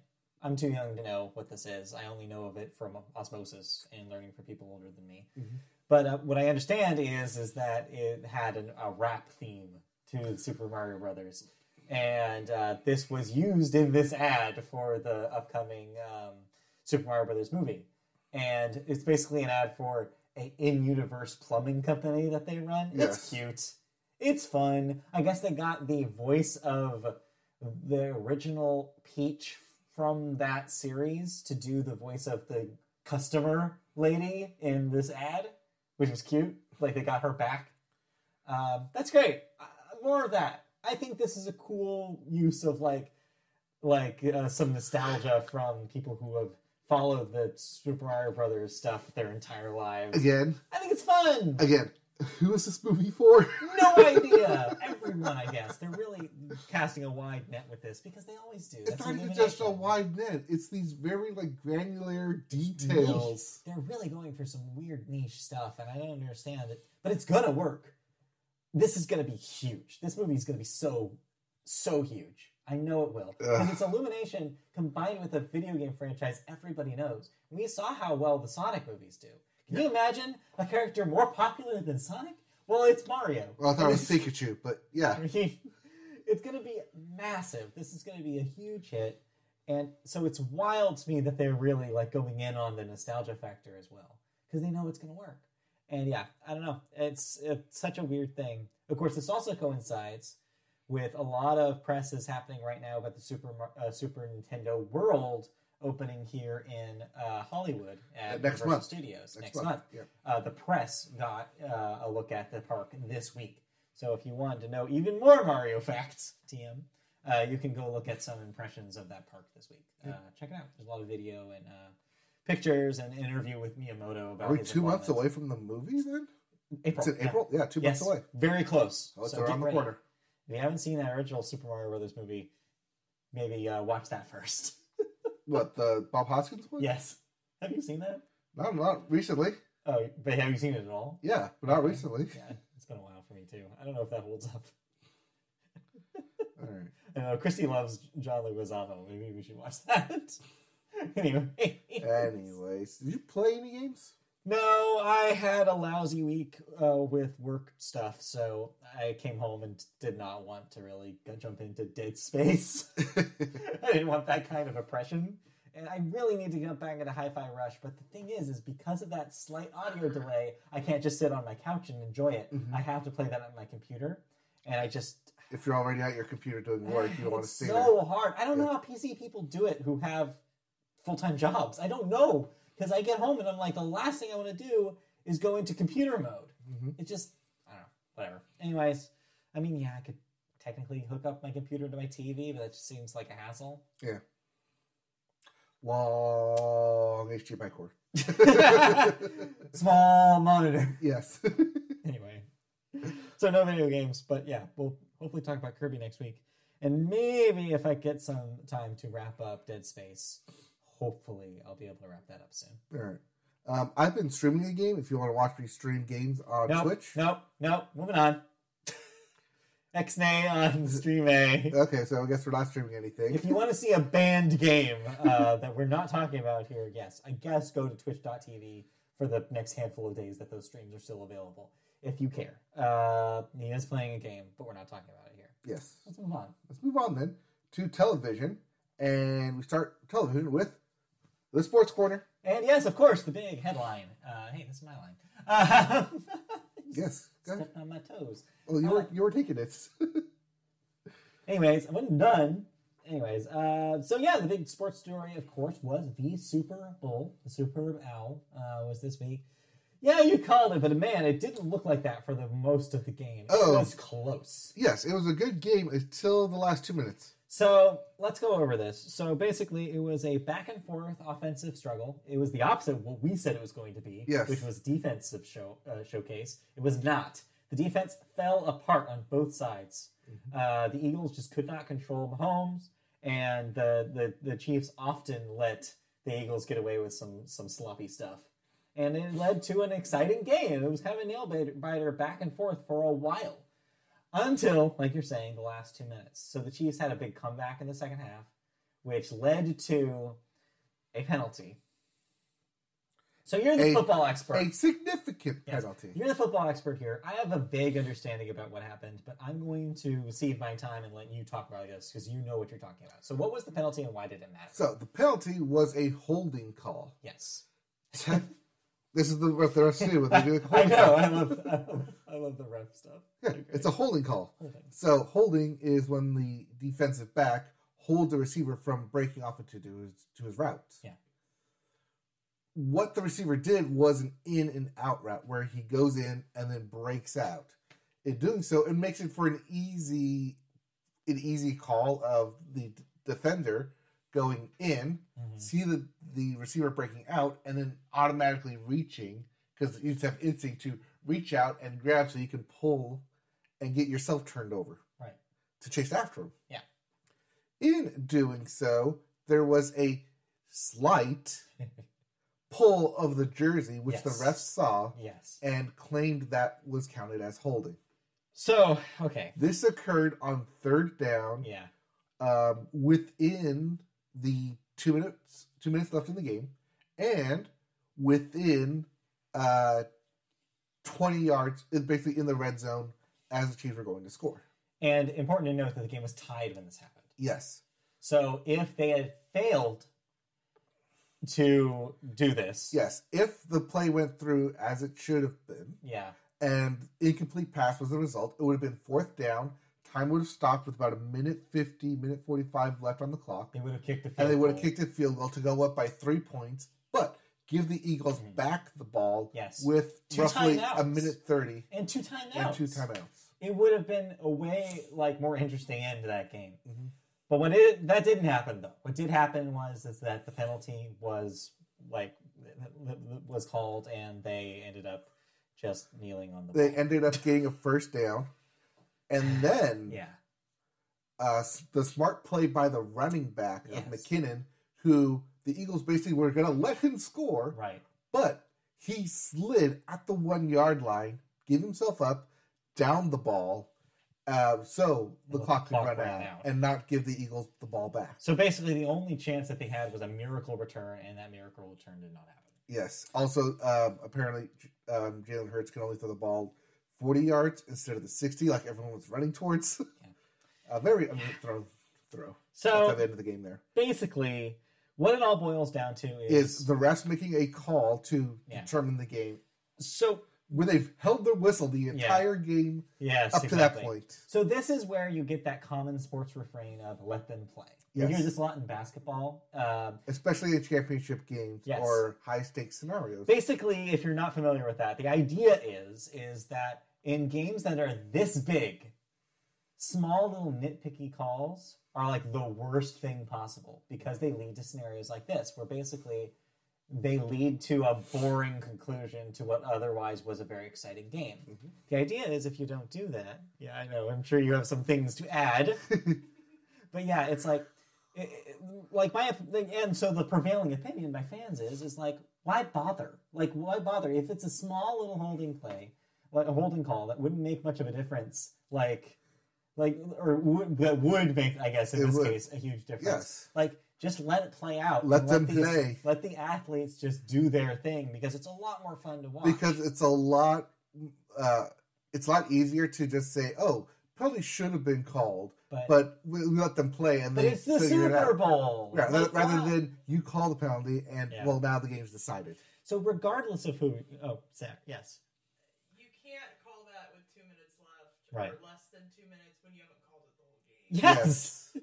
I'm too young to know what this is. I only know of it from osmosis and learning from people older than me. Mm-hmm. But what I understand is that it had a rap theme to Super Mario Brothers. And this was used in this ad for the upcoming Super Mario Brothers movie. And it's basically an ad for an in-universe plumbing company that they run. Yes. It's cute. It's fun. I guess they got the voice of the original Peach from that series to do the voice of the customer lady in this ad, which was cute. Like, they got her back. That's great. More of that. I think this is a cool use of like some nostalgia from people who have followed the Super Mario Brothers stuff their entire lives. Again. I think it's fun. Again. Who is this movie for? No idea. Everyone, I guess. They're really casting a wide net with this because they always do. It's not even just a wide net. It's these very granular details. Niche. They're really going for some weird niche stuff, and I don't understand it. But it's gonna work. This is gonna be huge. This movie is gonna be so huge. I know it will. Because it's Illumination combined with a video game franchise everybody knows. We saw how well the Sonic movies do. Can you imagine a character more popular than Sonic? Well, it's Mario. Well, I thought it was Pikachu, but yeah. It's going to be massive. This is going to be a huge hit. And so it's wild to me that they're really going in on the nostalgia factor as well. Because they know it's going to work. And yeah, I don't know. It's such a weird thing. Of course, this also coincides with a lot of presses happening right now about the Super Nintendo World opening here in Hollywood at Universal Studios next month. Yep. The press got a look at the park this week. So if you wanted to know even more Mario facts, TM, you can go look at some impressions of that park this week. Check it out. There's a lot of video and pictures and an interview with Miyamoto about his involvement. Are we 2 months away from the movie then? April. It's in April? Yeah, 2 months away. Very close. Oh, it's around the corner. If you haven't seen that original Super Mario Brothers movie, maybe watch that first. What, the Bob Hoskins one? Yes. Have you seen that? No, not recently. Oh, but have you seen it at all? Yeah, but not recently. Yeah, it's been a while for me, too. I don't know if that holds up. All right. I know, Christy loves John Leguizamo. Maybe we should watch that. Anyways. Did you play any games? No, I had a lousy week with work stuff, so I came home and did not want to really jump into Dead Space. I didn't want that kind of oppression, and I really need to get back into Hi-Fi Rush, but the thing is because of that slight audio delay, I can't just sit on my couch and enjoy it. Mm-hmm. I have to play that on my computer, and I just... If you're already at your computer doing work, you don't want to see it. It's so hard. I don't know how PC people do it who have full-time jobs. I don't know, because I get home and I'm like, the last thing I want to do is go into computer mode. Mm-hmm. It just... I don't know. Whatever. Anyways, I mean, yeah, I could technically hook up my computer to my TV, but that just seems like a hassle. Yeah. Long HDMI cord. Small monitor. Yes. Anyway. So no video games, but yeah, we'll hopefully talk about Kirby next week. And maybe if I get some time to wrap up Dead Space, hopefully I'll be able to wrap that up soon. All right. I've been streaming a game. If you want to watch me stream games on Twitch. Nope. Moving on. X-Nay on Stream A. Okay, so I guess we're not streaming anything. If you want to see a banned game that we're not talking about here, yes, I guess go to twitch.tv for the next handful of days that those streams are still available, if you care. Nina's playing a game, but we're not talking about it here. Yes. Let's move on. Let's move on, then, to television. And we start television with the Sports Corner. And, yes, of course, the big headline. Hey, this is my line. Yes. Stepped on my toes. Well, you were taking it. Anyways, I wasn't done. Anyways, so yeah, the big sports story, of course, was the Super Bowl. The Super Owl was this week. Yeah, you called it, but man, it didn't look like that for the most of the game. Oh, it was close. Yes, it was a good game until the last 2 minutes. So let's go over this. So basically, it was a back and forth offensive struggle. It was the opposite of what we said it was going to be, yes, which was defensive showcase. It was not. The defense fell apart on both sides. Mm-hmm. The Eagles just could not control Mahomes, and the Chiefs often let the Eagles get away with some sloppy stuff. And it led to an exciting game. It was kind of a nail-biter back and forth for a while. Until, like you're saying, the last 2 minutes. So the Chiefs had a big comeback in the second half, which led to a penalty. So you're the football expert. A significant penalty. You're the football expert here. I have a vague understanding about what happened, but I'm going to cede my time and let you talk about this because you know what you're talking about. So what was the penalty and why did it matter? So the penalty was a holding call. Yes. This is what the refs do when they do a holding call. I love the ref stuff. Yeah, it's a holding call. So holding is when the defensive back holds the receiver from breaking off into his route. Yeah. What the receiver did was an in and out route where he goes in and then breaks out. In doing so, it makes it for an easy call of the defender going in, mm-hmm, see the receiver breaking out, and then automatically reaching, because you just have instinct to reach out and grab so you can pull and get yourself turned over. Right. To chase after him. Yeah. In doing so, there was a slight pull of the jersey, which the refs saw, and claimed that was counted as holding. So, okay. This occurred on third down. Yeah. Within the 2 minutes left in the game, and within 20 yards, basically in the red zone, as the Chiefs were going to score. And important to note that the game was tied when this happened. Yes. So if they had failed to do this... Yes, if the play went through as it should have been, and incomplete pass was the result, it would have been fourth down. Time would have stopped with about minute 45 left on the clock. They would have kicked the field goal. And they would have kicked the field goal to go up by 3 points, but give the Eagles back the ball with roughly a minute 30. And two timeouts. It would have been a way more interesting end to that game. Mm-hmm. But that didn't happen, though. What did happen was that the penalty was called, and they ended up just kneeling on the ball. They ended up getting a first down. And then the smart play by the running back of McKinnon, who the Eagles basically were going to let him score, right? But he slid at the 1 yard line, gave himself up, down the ball, so the clock could run out and not give the Eagles the ball back. So basically the only chance that they had was a miracle return, and that miracle return did not happen. Yes. Also, apparently Jalen Hurts can only throw the ball 40 yards instead of the 60, like everyone was running towards. A very throw. So, that's how they ended the game there. Basically, What it all boils down to is the refs making a call to determine the game. So where they've held their whistle the entire game up to that point. So this is where you get that common sports refrain of let them play. Yes. You hear this a lot in basketball. Especially in championship games or high-stakes scenarios. Basically, if you're not familiar with that, the idea is that in games that are this big, small little nitpicky calls are like the worst thing possible because they lead to scenarios like this where basically they lead to a boring conclusion to what otherwise was a very exciting game. Mm-hmm. The idea is if you don't do that, I know, I'm sure you have some things to add. But it's like, and so the prevailing opinion by fans is like, why bother? Like, why bother? If it's a small little holding play, like a holding call that wouldn't make much of a difference, that would make, I guess, in this case, a huge difference. Yes. Like, just let it play out. Let them play. Let the athletes just do their thing because it's a lot more fun to watch. Because it's a lot easier to just say, oh, probably should have been called, but we let them play and they figure it out. But it's the Super Bowl. Yeah, rather than you call the penalty and, now the game's decided. So regardless of who... Oh, Sarah, yes. You can't call that with 2 minutes left or less than 2 minutes when you haven't called it the whole game. Yes! I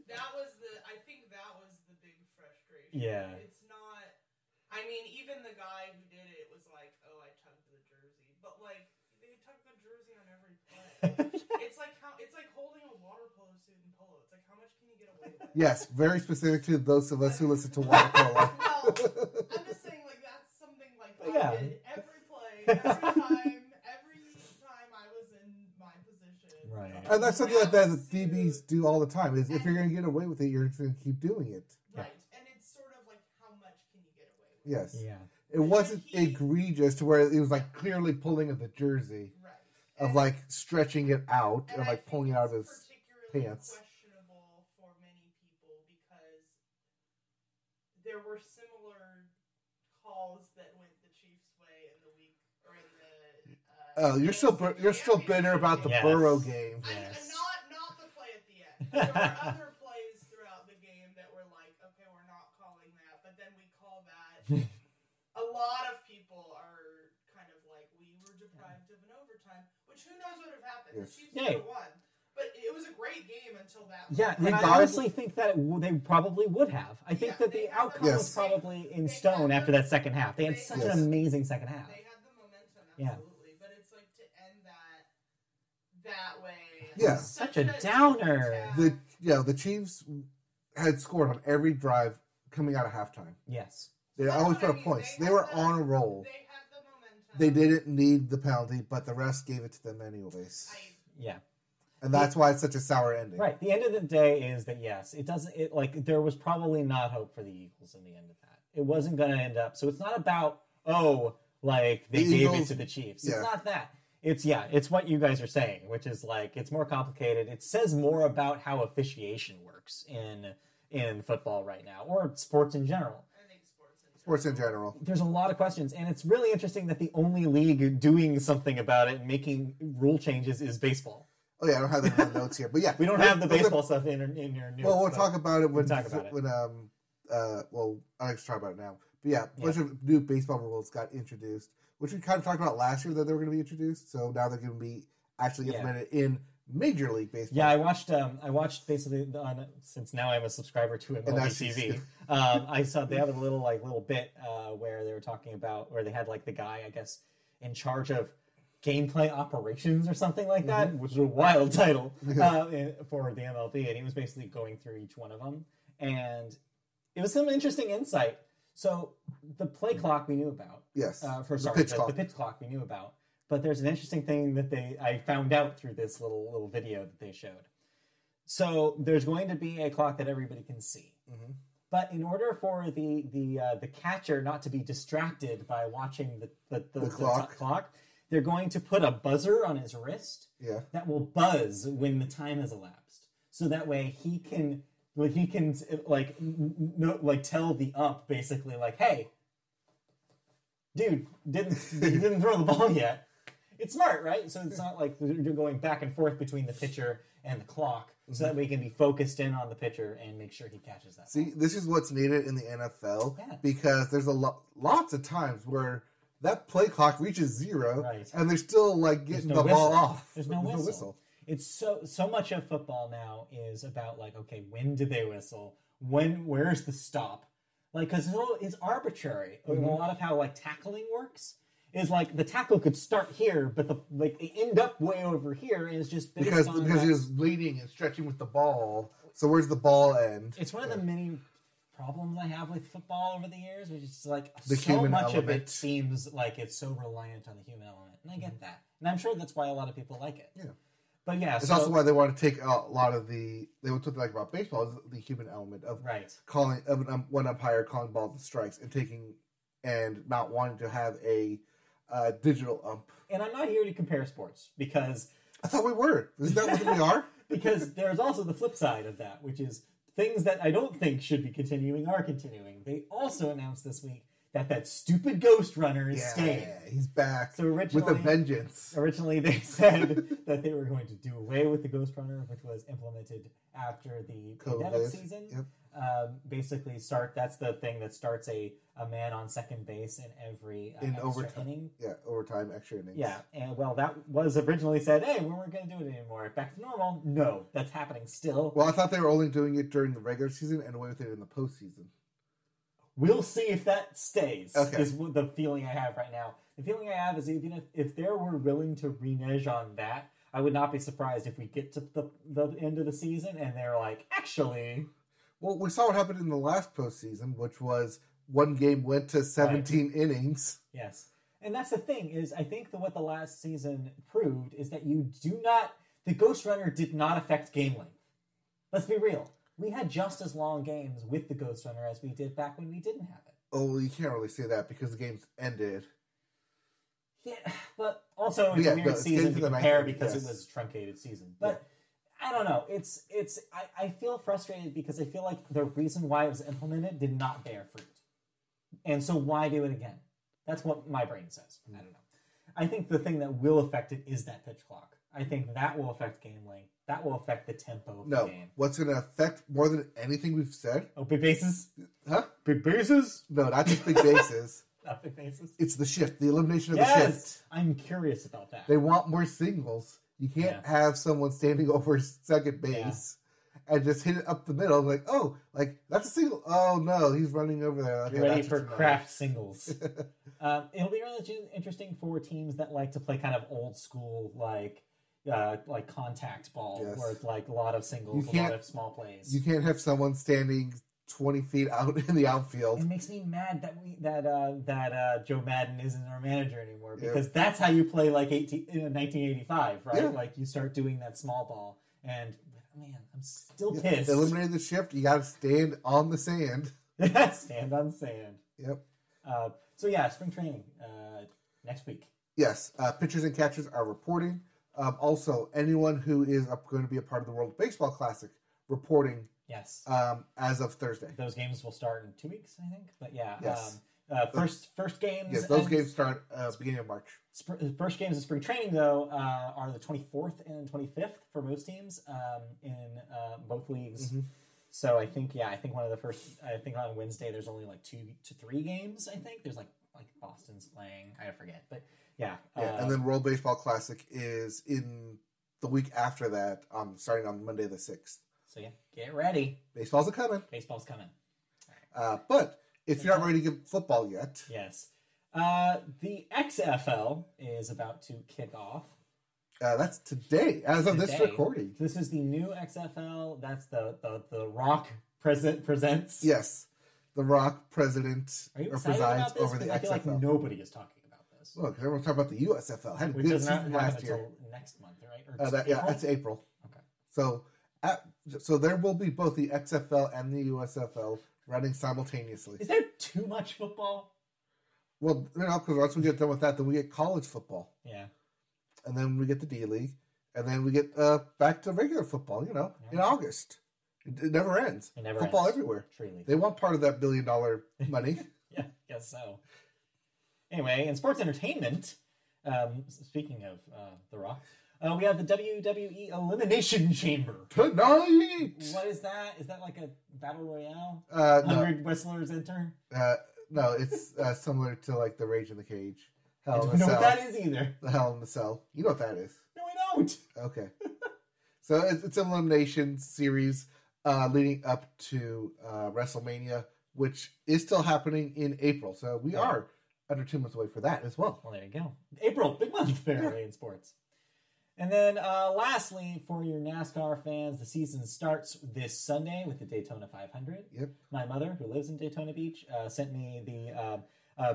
think that was the big frustration. Yeah. It's not... I mean, even the guy who did it was like, oh, I tugged the jersey. But, like, they tugged the jersey on every play. It's like holding a water polo suit in polo. It's like, how much can you get away with? Yes, very specific to those of us who listen to water polo. Well, I'm just saying, like, that's something like I did every play, every time I was in my position. Right. And that's something that the DBs do all the time, is if you're going to get away with it, you're going to keep doing it. Right. Yeah. And it's sort of like, how much can you get away with? Yes. Yeah. It wasn't egregious to where it was, like, clearly pulling at the jersey. Of, like, stretching it out and like, pulling it out of his pants. It's questionable for many people because there were similar calls that went the Chiefs' way in the week or in the... you're still bitter about the Burrow game. Yes. Not the play at the end. There were other plays throughout the game that were like, okay, we're not calling that, but then we call that. A lot of people are kind of like, we were deprived of an overtime. Which who knows what would have happened. Yes. The Chiefs would have won. But it was a great game until that one. Yeah, and I honestly think that they probably would have. I think that the outcome was probably in stone after that second half. They had such an amazing second half. They had the momentum, absolutely. Yeah. But it's like to end that way. Yeah. Such a downer. The Chiefs had scored on every drive coming out of halftime. Yes. They always put up points. They were on a roll. They didn't need the penalty, but the refs gave it to them anyways. And that's why it's such a sour ending. Right. The end of the day is that, yes, it doesn't... It, like, there was probably not hope for the Eagles in the end of that. It wasn't going to end up... So it's not about, they gave it to the Chiefs. Yeah. It's not that. It's, it's what you guys are saying, which is, like, it's more complicated. It says more about how officiation works in football right now, or sports in general. Sports in general. There's a lot of questions, and it's really interesting that the only league doing something about it and making rule changes is baseball. Oh, yeah, I don't have that in the notes here, but yeah. We don't have the baseball stuff in your news. Well, we'll talk about it when I like to talk about it now. But yeah, a bunch of new baseball rules got introduced, which we kind of talked about last year that they were going to be introduced, so now they're going to be actually implemented in Major League Baseball. Yeah, I watched basically on, since now I'm a subscriber to MLB TV. I saw they had a little bit where they were talking about where they had like the guy I guess in charge of gameplay operations or something like that, which is a wild title for the MLB, and he was basically going through each one of them, and it was some interesting insight. So the play clock we knew about. Yes. The pitch clock we knew about. But there's an interesting thing that I found out through this little video that they showed. So there's going to be a clock that everybody can see. Mm-hmm. But in order for the catcher not to be distracted by watching the clock, they're going to put a buzzer on his wrist that will buzz when the time has elapsed. So that way he can tell the ump basically like, hey, dude, didn't throw the ball yet. It's smart, right? So it's not like you're going back and forth between the pitcher and the clock. so that we can be focused in on the pitcher and make sure he catches that. See, this is what's needed in the NFL because there's a lots of times where that play clock reaches zero and they're still like getting the ball off. There's no whistle. It's so much of football now is about like, okay, when do they whistle? Where's the stop? Like, because it's arbitrary. Mm-hmm. A lot of how like tackling works is like the tackle could start here, but they end up way over here. And it's just based because he was leading and stretching with the ball. So where's the ball end? It's one of the many problems I have with football over the years, which is like so much of it seems like it's so reliant on the human element, and I get that, and I'm sure that's why a lot of people like it. Yeah. But yeah, it's also why they want to take out a lot of they want to talk about baseball is the human element of one umpire calling balls and strikes and taking and not wanting to have a digital ump. And I'm not here to compare sports because I thought we were. Isn't that what we are? Because there's also the flip side of that, which is things that I don't think should be continuing are continuing. They also announced this week that stupid Ghost Runner is staying. Yeah, he's back so with a vengeance. Originally, they said that they were going to do away with the Ghost Runner, which was implemented after the pandemic season. Yep. Basically, that's the thing that starts a man on second base in every inning. Yeah, overtime, extra innings. Yeah, and well, that was originally said, hey, we weren't going to do it anymore. Back to normal. No, that's happening still. Well, I thought they were only doing it during the regular season and away with it in the postseason. We'll see if that stays, is the feeling I have right now. The feeling I have is even if they were willing to renege on that, I would not be surprised if we get to the end of the season and they're like, actually... Well, we saw what happened in the last postseason, which was one game went to 17 innings. Yes. And that's the thing, is I think that what the last season proved is that the Ghost Runner did not affect game length. Let's be real. We had just as long games with the Ghost Runner as we did back when we didn't have it. Oh, you can't really say that because the games ended. Yeah, but also it's a weird season to compare because it was a truncated season. But I don't know. It's. I feel frustrated because I feel like the reason why it was implemented did not bear fruit. And so why do it again? That's what my brain says. I don't know. I think the thing that will affect it is that pitch clock. I think that will affect game length. That will affect the tempo of the game. No, what's going to affect more than anything we've said? Oh, big bases? Huh? Big bases? No, not just big bases. Not big bases? It's the shift, the elimination of the shift. I'm curious about that. They want more singles. You can't have someone standing over second base and just hit it up the middle. Like, oh, like that's a single. Oh, no, he's running over there. Okay, ready for craft singles. It'll be really interesting for teams that like to play kind of old school, like contact ball, where it's like a lot of singles, a lot of small plays. You can't have someone standing 20 feet out in the outfield. It makes me mad that that Joe Madden isn't our manager anymore because that's how you play like 1985, right? Yeah. Like you start doing that small ball, and man, I'm still pissed. Eliminating the shift, you got to stand on the sand. Stand on sand. Yep. So spring training next week. Yes, pitchers and catchers are reporting. Also, anyone who is going to be a part of the World Baseball Classic reporting as of Thursday. Those games will start in 2 weeks, I think. But yeah, first games. Yes, those games start beginning of March. First games of spring training, though, are the 24th and 25th for most teams in both leagues. Mm-hmm. So I think one of the first. I think on Wednesday there's only like 2 to 3 games. I think there's like Boston's playing. I forget, but. Yeah, and then World Baseball Classic is in the week after that, starting on Monday the 6th. So yeah, get ready. Baseball's coming. Right. But if you're not ready to give football yet... Yes. The XFL is about to kick off. That's today, as of this recording. This is the new XFL. That's the Rock presents. Yes, the Rock president presides over the XFL. I feel like nobody is talking. Look, everyone's talking about the USFL. Had a good season last year. Next month, right? Or that's April. Okay. So there will be both the XFL and the USFL running simultaneously. Is there too much football? Well, no, because once we get done with that, then we get college football. Yeah. And then we get the D League, and then we get back to regular football. You know, in August, it never ends. It never football ends. Everywhere. Truly. They want part of that $1 billion money. Yeah, I guess so. Anyway, in sports entertainment, speaking of The Rock, We have the WWE Elimination Chamber. Tonight! What is that? Is that like a battle royale? 100 wrestlers enter? No, it's similar to like the Rage in the Cage. Hell in a Cell. I don't know what that is either. The Hell in the Cell. You know what that is. No, I don't! Okay. So it's an elimination series leading up to WrestleMania, which is still happening in April. So we are under 2 months away for that as well. Well, there you go. April, big month apparently in sports. And then lastly, for your NASCAR fans, the season starts this Sunday with the Daytona 500. Yep. My mother, who lives in Daytona Beach, sent me the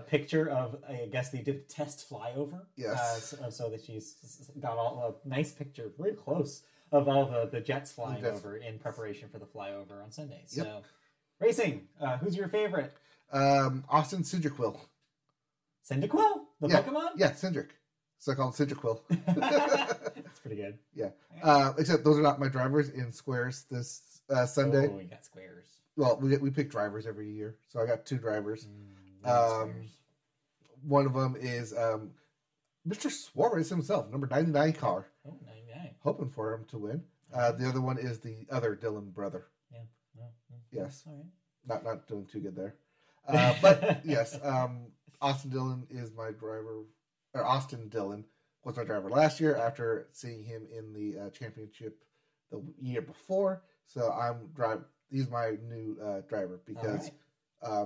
picture of, I guess they did a test flyover. Yes. So that she's got a nice picture, really close, of all the jets flying over in preparation for the flyover on Sunday. Yep. So, racing, who's your favorite? Austin Cyndaquil. Cyndaquil? The Pokemon? Yeah, Cindric. So I call him Cyndaquil. That's pretty good. Yeah. Except those are not my drivers in squares this Sunday. Oh, we got squares. Well, we pick drivers every year. So I got two drivers. One of them is Mr. Suarez himself, number 99 car. Oh, 99. Hoping for him to win. The other one is the other Dylan brother. Yeah. Yes. All right. Not doing too good there. But yes, Austin Dillon is my driver. Or Austin Dillon was my driver last year after seeing him in the championship the year before. So I'm driving. He's my new driver because,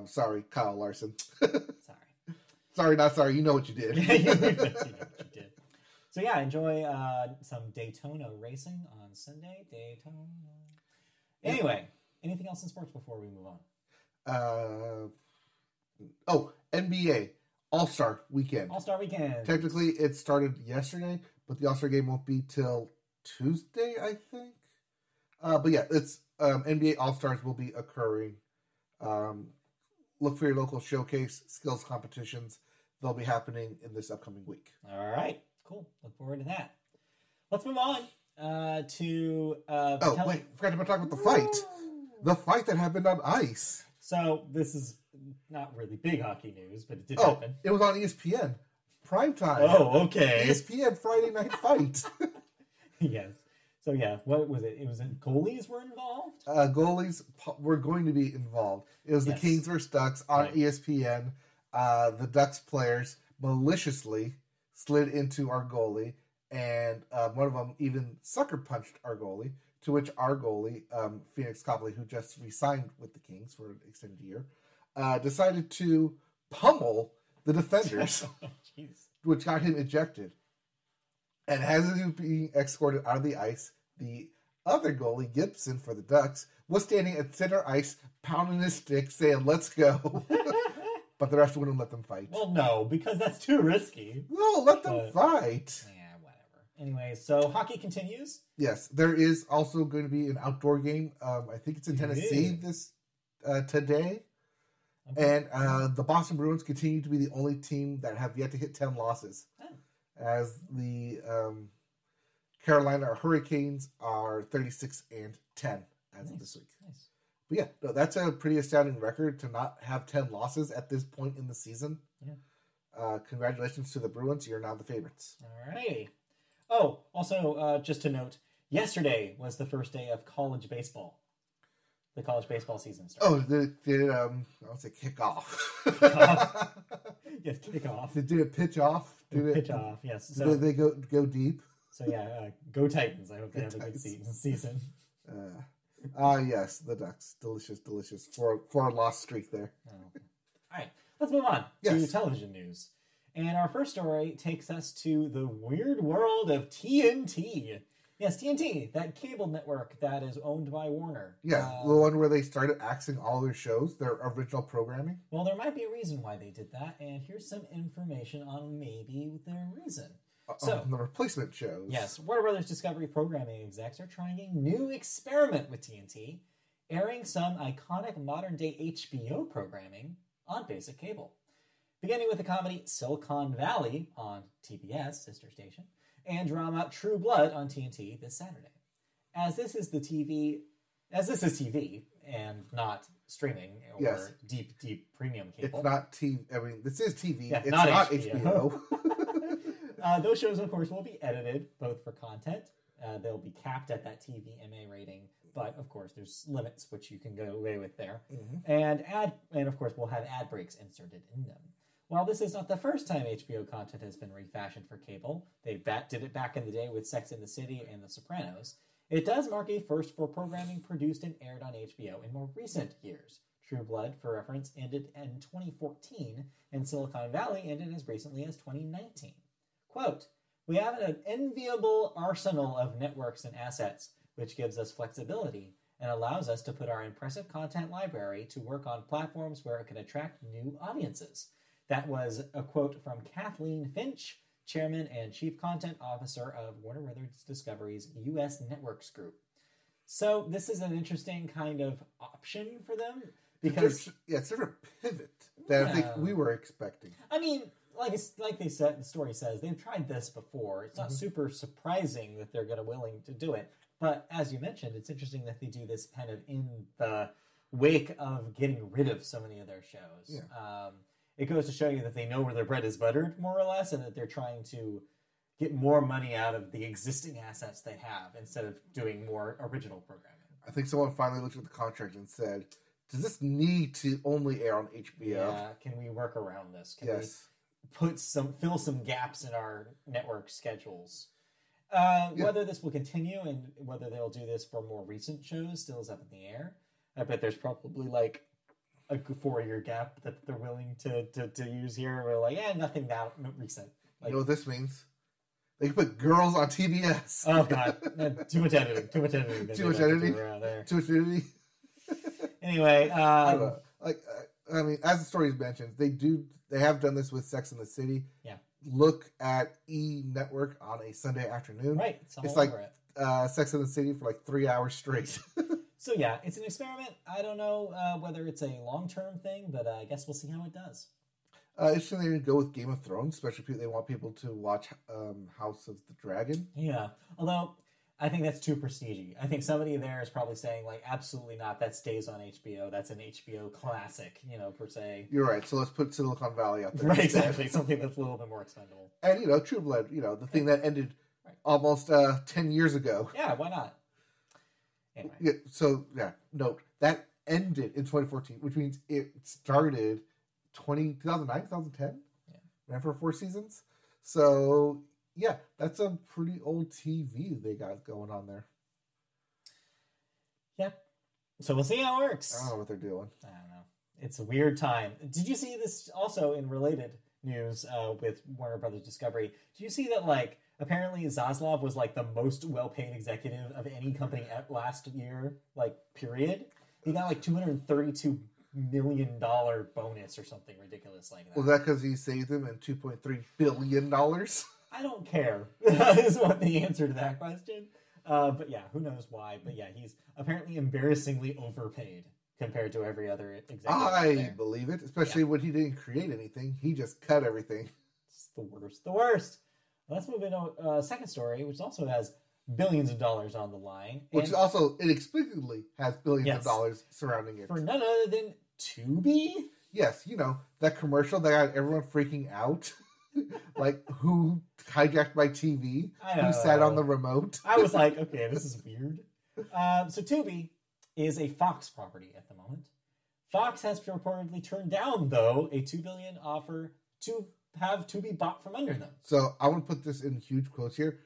sorry, Kyle Larson. Sorry, not sorry. You know what you did. You know what you did. So yeah, enjoy some Daytona racing on Sunday. Daytona. Anyway, anything else in sports before we move on? NBA. All-Star Weekend. Technically, it started yesterday, but the All-Star game won't be till Tuesday, I think. But yeah, it's NBA All-Stars will be occurring. Look for your local showcase, skills competitions. They'll be happening in this upcoming week. All right. Cool. Look forward to that. Let's move on to... wait. Forgot to talk about the fight. The fight that happened on ice. So, this is... not really big hockey news, but it did happen. It was on ESPN. Primetime. Oh, okay. ESPN Friday Night Fight. Yes. So, yeah, what was it? It was goalies were involved? Goalies were going to be involved. It was the Kings versus Ducks on ESPN. The Ducks players maliciously slid into our goalie, and one of them even sucker punched our goalie, to which our goalie, Phoenix Copley, who just re-signed with the Kings for an extended year, decided to pummel the defenders, which got him ejected. And as he was being escorted out of the ice, the other goalie, Gibson, for the Ducks, was standing at center ice, pounding his stick, saying, "Let's go." But the ref wouldn't let them fight. Well, no, because that's too risky. No, let them fight. Yeah, whatever. Anyway, so hockey continues. Yes, there is also going to be an outdoor game. I think it's in Tennessee today. Okay. And the Boston Bruins continue to be the only team that have yet to hit 10 losses, as the Carolina Hurricanes are 36-10 as of this week. Nice. But yeah, no, that's a pretty astounding record to not have 10 losses at this point in the season. Yeah. Congratulations to the Bruins. You're now the favorites. All right. Oh, also, just to note, yesterday was the first day of college baseball. The college baseball season started. Oh, they kickoff. Yes, kickoff. Did it pitch off? Pitch off, yes. So, did they go deep? So, yeah, go Titans. I hope they have a good season. Yes, the Ducks. Delicious. For a lost streak there. Oh. All right, let's move on to television news. And our first story takes us to the weird world of TNT. Yes, TNT, that cable network that is owned by Warner. Yeah, the one where they started axing all their shows, their original programming. Well, there might be a reason why they did that, and here's some information on maybe their reason. So, the replacement shows. Yes, Warner Brothers Discovery programming execs are trying a new experiment with TNT, airing some iconic modern-day HBO programming on basic cable. Beginning with the comedy Silicon Valley on TBS, sister station, and drama True Blood on TNT this Saturday. As this is TV and not streaming or deep premium cable. It's not TV. I mean, this is TV. Yeah, it's not HBO. Those shows, of course, will be edited, both for content. They'll be capped at that TVMA rating. But, of course, there's limits which you can go away with there. Mm-hmm. And, of course, we'll have ad breaks inserted in them. While this is not the first time HBO content has been refashioned for cable, they did it back in the day with Sex and the City and The Sopranos, it does mark a first for programming produced and aired on HBO in more recent years. True Blood, for reference, ended in 2014, and Silicon Valley ended as recently as 2019. Quote, "We have an enviable arsenal of networks and assets, which gives us flexibility and allows us to put our impressive content library to work on platforms where it can attract new audiences." That was a quote from Kathleen Finch, Chairman and Chief Content Officer of Warner Brothers Discovery's U.S. Networks Group. So this is an interesting kind of option for them. Because it's sort of a pivot that I think we were expecting. I mean, like they said, the story says, they've tried this before. It's not super surprising that they're willing to do it. But as you mentioned, it's interesting that they do this kind of in the wake of getting rid of so many of their shows. Yeah. It goes to show you that they know where their bread is buttered, more or less, and that they're trying to get more money out of the existing assets they have instead of doing more original programming. I think someone finally looked at the contract and said, does this need to only air on HBO? Yeah, can we work around this? Can we fill some gaps in our network schedules? Whether this will continue and whether they'll do this for more recent shows still is up in the air. I bet there's probably like a 4-year gap that they're willing to use here. We're like, nothing that recent. Like, you know what this means? They can put Girls on TBS. Oh God, too much editing. Too much editing. Anyway, I don't know. I mean, as the story mentions, they have done this with Sex and the City. Yeah. Look at E! Network on a Sunday afternoon. Right. It's like Sex and the City for like 3 hours straight. So yeah, it's an experiment. I don't know whether it's a long-term thing, but I guess we'll see how it does. Interesting they didn't go with Game of Thrones, especially if they want people to watch House of the Dragon. Yeah. Although, I think that's too prestige-y. I think somebody there is probably saying, like, absolutely not. That stays on HBO. That's an HBO classic, per se. You're right. So let's put Silicon Valley out there. Right, exactly. Something that's a little bit more expendable. And, True Blood, the thing that ended almost 10 years ago. Yeah, why not? Anyway. Yeah, so, note, that ended in 2014, which means it started 2009, 2010? Yeah. Ran for 4 seasons. So... yeah, that's a pretty old TV they got going on there. Yep. So we'll see how it works. I don't know what they're doing. I don't know. It's a weird time. Did you see this also in related news with Warner Brothers Discovery? Did you see that, apparently Zaslav was, the most well-paid executive of any company at last year, period? He got, $232 million bonus or something ridiculous like that. Was that because he saved them in $2.3 billion? I don't care, is what the answer to that question. But yeah, who knows why. But yeah, he's apparently embarrassingly overpaid compared to every other executive. I believe it, especially when he didn't create anything. He just cut everything. It's the worst. The worst. Let's move into second story, which also has billions of dollars on the line. Which also inexplicably has billions of dollars surrounding it. For none other than Tubi? Yes, that commercial that got everyone freaking out. Who hijacked my TV? Who sat on the remote? I was like, okay, this is weird. So Tubi is a Fox property at the moment. Fox has reportedly turned down, though, a $2 billion offer to have Tubi bought from under them. So I want to put this in huge quotes here.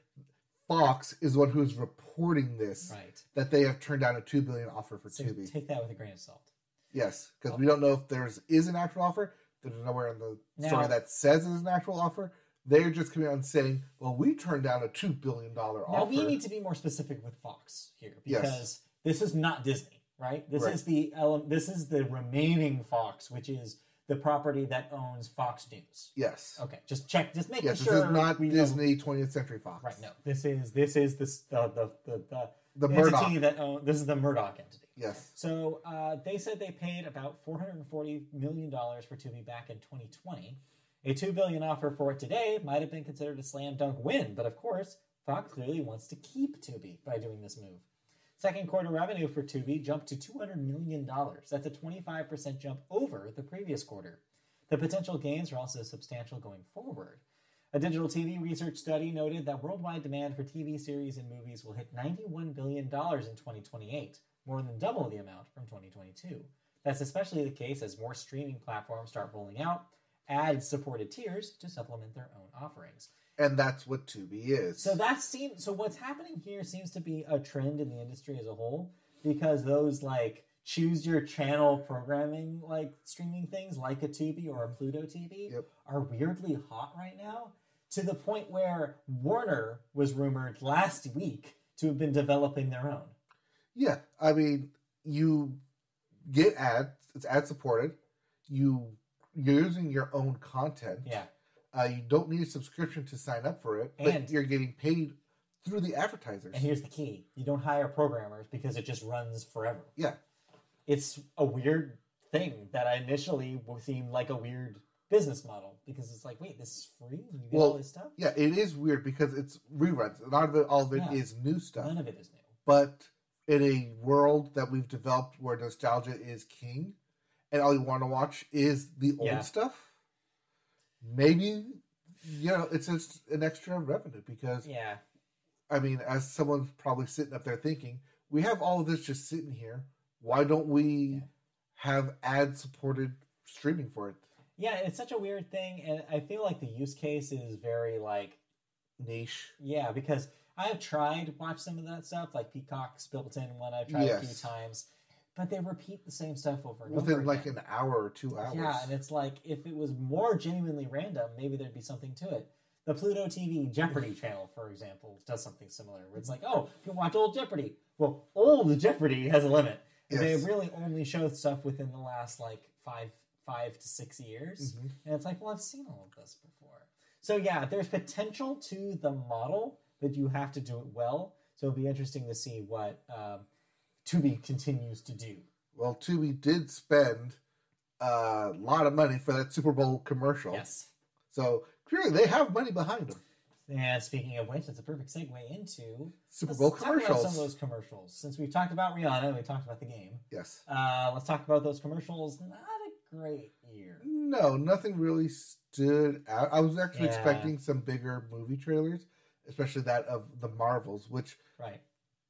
Fox is the one who is reporting this, right, that they have turned down a $2 billion offer for Tubi. Take that with a grain of salt. Yes, because we don't know if there is an actual offer. There's nowhere in the story that says it's an actual offer. They're just coming out and saying, well, we turned down a $2 billion offer. Now, we need to be more specific with Fox here, because this is not Disney, right? This is the This is the remaining Fox, which is the property that owns Fox News. Yes. Okay, just making sure. This is not Disney 20th Century Fox. Right, no. This is the entity that owns, this is the Murdoch entity. Yes. So they said they paid about $440 million for Tubi back in 2020. A $2 billion offer for it today might have been considered a slam dunk win, but of course, Fox clearly wants to keep Tubi by doing this move. Second quarter revenue for Tubi jumped to $200 million. That's a 25% jump over the previous quarter. The potential gains are also substantial going forward. A digital TV research study noted that worldwide demand for TV series and movies will hit $91 billion in 2028, more than double the amount from 2022. That's especially the case as more streaming platforms start rolling out ad-supported tiers to supplement their own offerings. And that's what Tubi is. So what's happening here seems to be a trend in the industry as a whole, because those like choose your channel programming, like streaming things like a Tubi or a Pluto TV are weirdly hot right now, to the point where Warner was rumored last week to have been developing their own. Yeah. I mean, you get ads, it's ad supported. You're using your own content. Yeah. You don't need a subscription to sign up for it, but you're getting paid through the advertisers. And here's the key. You don't hire programmers because it just runs forever. Yeah. It's a weird thing that initially seemed like a weird business model, because it's like, wait, this is free? You get all this stuff? Yeah, it is weird because it's reruns. A lot of it, all of it is new stuff. None of it is new. But in a world that we've developed where nostalgia is king and all you want to watch is the old stuff, maybe, you know, it's just an extra revenue because, I mean, as someone's probably sitting up there thinking, we have all of this just sitting here. Why don't we have ad-supported streaming for it? Yeah, it's such a weird thing, and I feel like the use case is very, like... niche. Yeah, because I have tried to watch some of that stuff, like Peacock's built-in one I've tried a few times, but they repeat the same stuff over and over again. Within like an hour or 2 hours. Yeah, and it's like, if it was more genuinely random, maybe there'd be something to it. The Pluto TV Jeopardy channel, for example, does something similar, where it's like, oh, you can watch old Jeopardy. Well, old Jeopardy has a limit. Yes. They really only show stuff within the last, like, five to 6 years. Mm-hmm. And it's like, well, I've seen all of this before. So, yeah, there's potential to the model, but you have to do it well. So it'll be interesting to see what Tubi continues to do. Well, Tubi did spend a lot of money for that Super Bowl commercial. Yes. So, clearly, they have money behind them. And speaking of which, that's a perfect segue into Super Bowl commercials. Talk about some of those commercials. Since we've talked about Rihanna, we talked about the game. Yes. Let's talk about those commercials. Not a great year. No, nothing really stood out. I was actually expecting some bigger movie trailers, especially that of the Marvels, which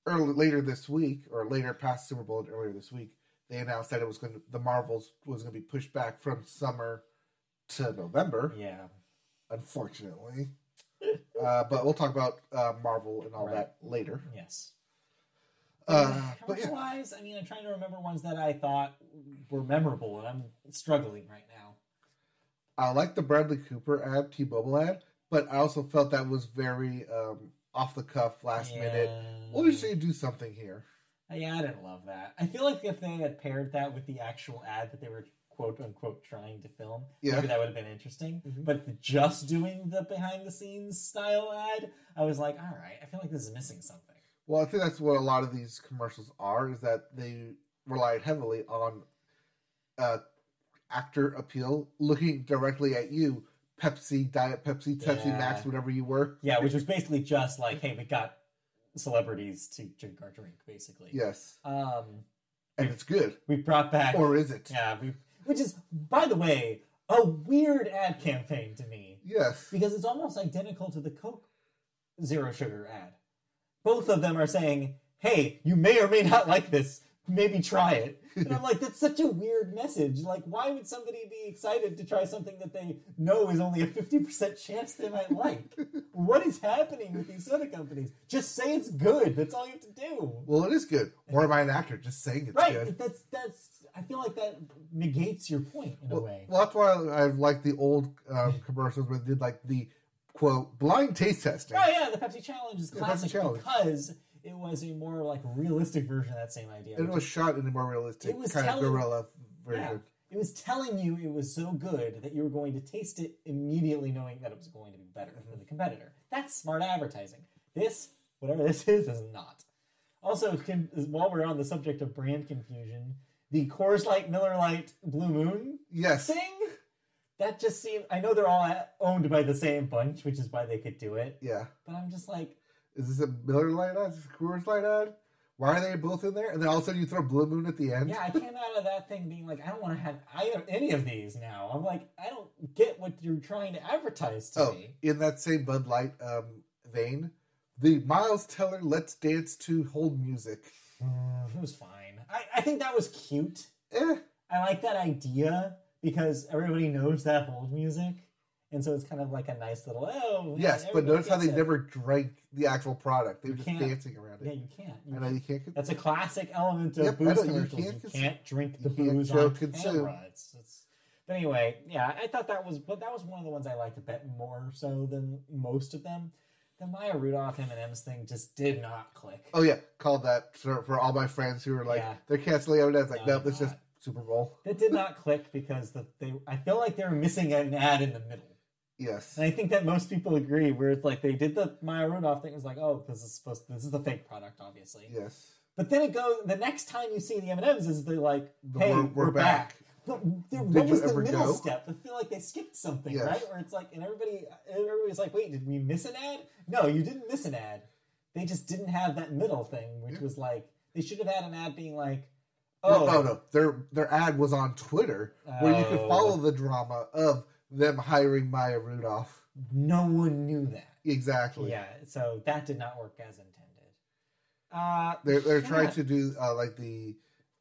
later this week, or later past Super Bowl and earlier this week, they announced that it was going to, the Marvels was going to be pushed back from summer to November. Yeah. Unfortunately. But we'll talk about Marvel and all that later. Yes. Commercial-wise, I mean, I'm trying to remember ones that I thought were memorable, and I'm struggling right now. I like the Bradley Cooper ad, T-Mobile ad, but I also felt that was very off-the-cuff, last-minute. Well, we should do something here. Yeah, I didn't love that. I feel like if they had paired that with the actual ad that they were quote-unquote trying to film, maybe that would have been interesting. Mm-hmm. But just doing the behind-the-scenes style ad, I was like, all right, I feel like this is missing something. Well, I think that's what a lot of these commercials are, is that they relied heavily on actor appeal, looking directly at you, Pepsi, Diet Pepsi, Pepsi Max, whatever you were. Yeah, which was basically just like, hey, we got celebrities to drink our drink, basically. Yes. And it's good. We brought back... Or is it? Yeah, which is, by the way, a weird ad campaign to me. Yes. Because it's almost identical to the Coke Zero Sugar ad. Both of them are saying, hey, you may or may not like this. Maybe try it. And I'm like, that's such a weird message. Like, why would somebody be excited to try something that they know is only a 50% chance they might like? What is happening with these soda companies? Just say it's good. That's all you have to do. Well, it is good. Or am I an actor just saying it's good? Right. That's. I feel like that negates your point in a way. Well, that's why I like the old commercials where they did like the, quote, blind taste testing. Oh, yeah. The Pepsi Challenge is classic because... it was a more, like, realistic version of that same idea. And it was shot in a more realistic kind of guerrilla version. Yeah, it was telling you it was so good that you were going to taste it immediately knowing that it was going to be better than the competitor. That's smart advertising. This, whatever this is not. Also, while we're on the subject of brand confusion, the Coors Light, Miller Lite, Blue Moon thing? That just seemed... I know they're all owned by the same bunch, which is why they could do it. Yeah. But I'm just like... Is this a Miller Lite ad? Is this a Coors Light ad? why are they both in there? And then all of a sudden you throw Blue Moon at the end. Yeah, I came out of that thing being like, I don't want to have either any of these now. I'm like, I don't get what you're trying to advertise to me. In that same Bud Light vein, the Miles Teller Let's Dance to Hold Music. It was fine. I think that was cute. I like that idea because everybody knows that hold music. And so it's kind of like a nice little, Yes, but notice how they never drank the actual product. They were just dancing around it. Yeah, you can't. You know, you can't. That's a classic element of booze commercials. You can't drink the booze on camera. But anyway, yeah, I thought that was one of the ones I liked a bit more so than most of them. The Maya Rudolph M&M's thing just did not click. Oh, yeah. Called that for all my friends who were like, they're canceling M&M's. Like, no, that's just Super Bowl. That did not click because I feel like they were missing an ad in the middle. Yes. And I think that most people agree, where it's like they did the Maya Rudolph thing. It was like, oh, this is the fake product, obviously. Yes. But then the next time you see the M&M's is they're like, hey, we're back. But what was the middle step? I feel like they skipped something, right? Where it's like, and everybody's like, wait, did we miss an ad? No, you didn't miss an ad. They just didn't have that middle thing, which was like, they should have had an ad being like, No. Their ad was on Twitter, where you could follow the drama of them hiring Maya Rudolph. No one knew that. Exactly. Yeah, so that did not work as intended. They're trying to do like the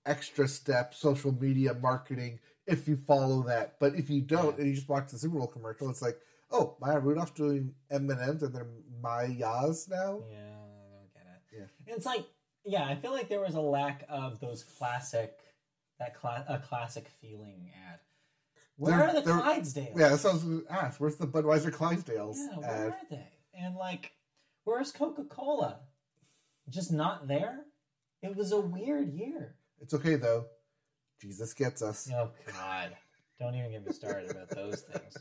extra step, social media marketing, if you follow that. But if you don't, and you just watch the Super Bowl commercial, it's like, oh, Maya Rudolph's doing M&M's and they're Mayas now? Yeah, I don't get it. Yeah. And it's like, yeah, I feel like there was a lack of those classic feeling ad. Where are the Clydesdales? Yeah, that's what I was going to ask. Where's the Budweiser Clydesdales? Yeah, where are they? And like, where's Coca-Cola? Just not there? It was a weird year. It's okay, though. Jesus gets us. Oh, God. Don't even get me started about those things.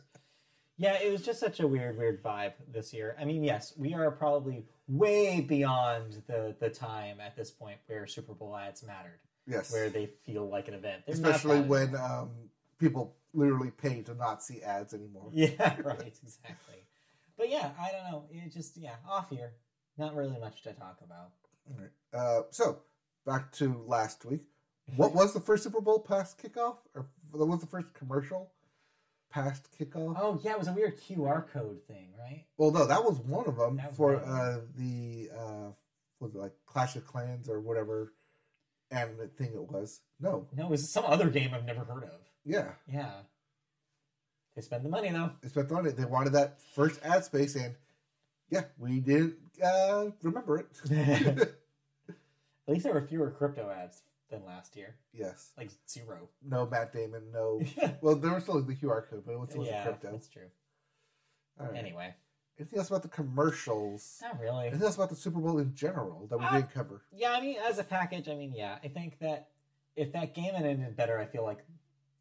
Yeah, it was just such a weird vibe this year. I mean, yes, we are probably way beyond the time at this point where Super Bowl ads mattered. Yes. Where they feel like an event. They're especially when people literally pay to not see ads anymore. Yeah, right, exactly. But yeah, I don't know. It just, off year. Not really much to talk about. All right. So, back to last week. What was the first Super Bowl past kickoff? Or what was the first commercial? Past kickoff. Oh yeah, it was a weird QR code thing, right? Well, no, that was one of them for the was it like Clash of Clans or whatever, and the thing it was. No, it was some other game I've never heard of. Yeah. They spent the money though. They wanted that first ad space, and we didn't remember it. At least there were fewer crypto ads than last year. Yes. Like zero. No Matt Damon, no. Well, there was still the QR code, but it was still crypto. That's true. All right. Anyway. Anything else about the commercials? Not really. Anything else about the Super Bowl in general that we didn't cover? Yeah, I mean, as a package, I think that if that game had ended better, I feel like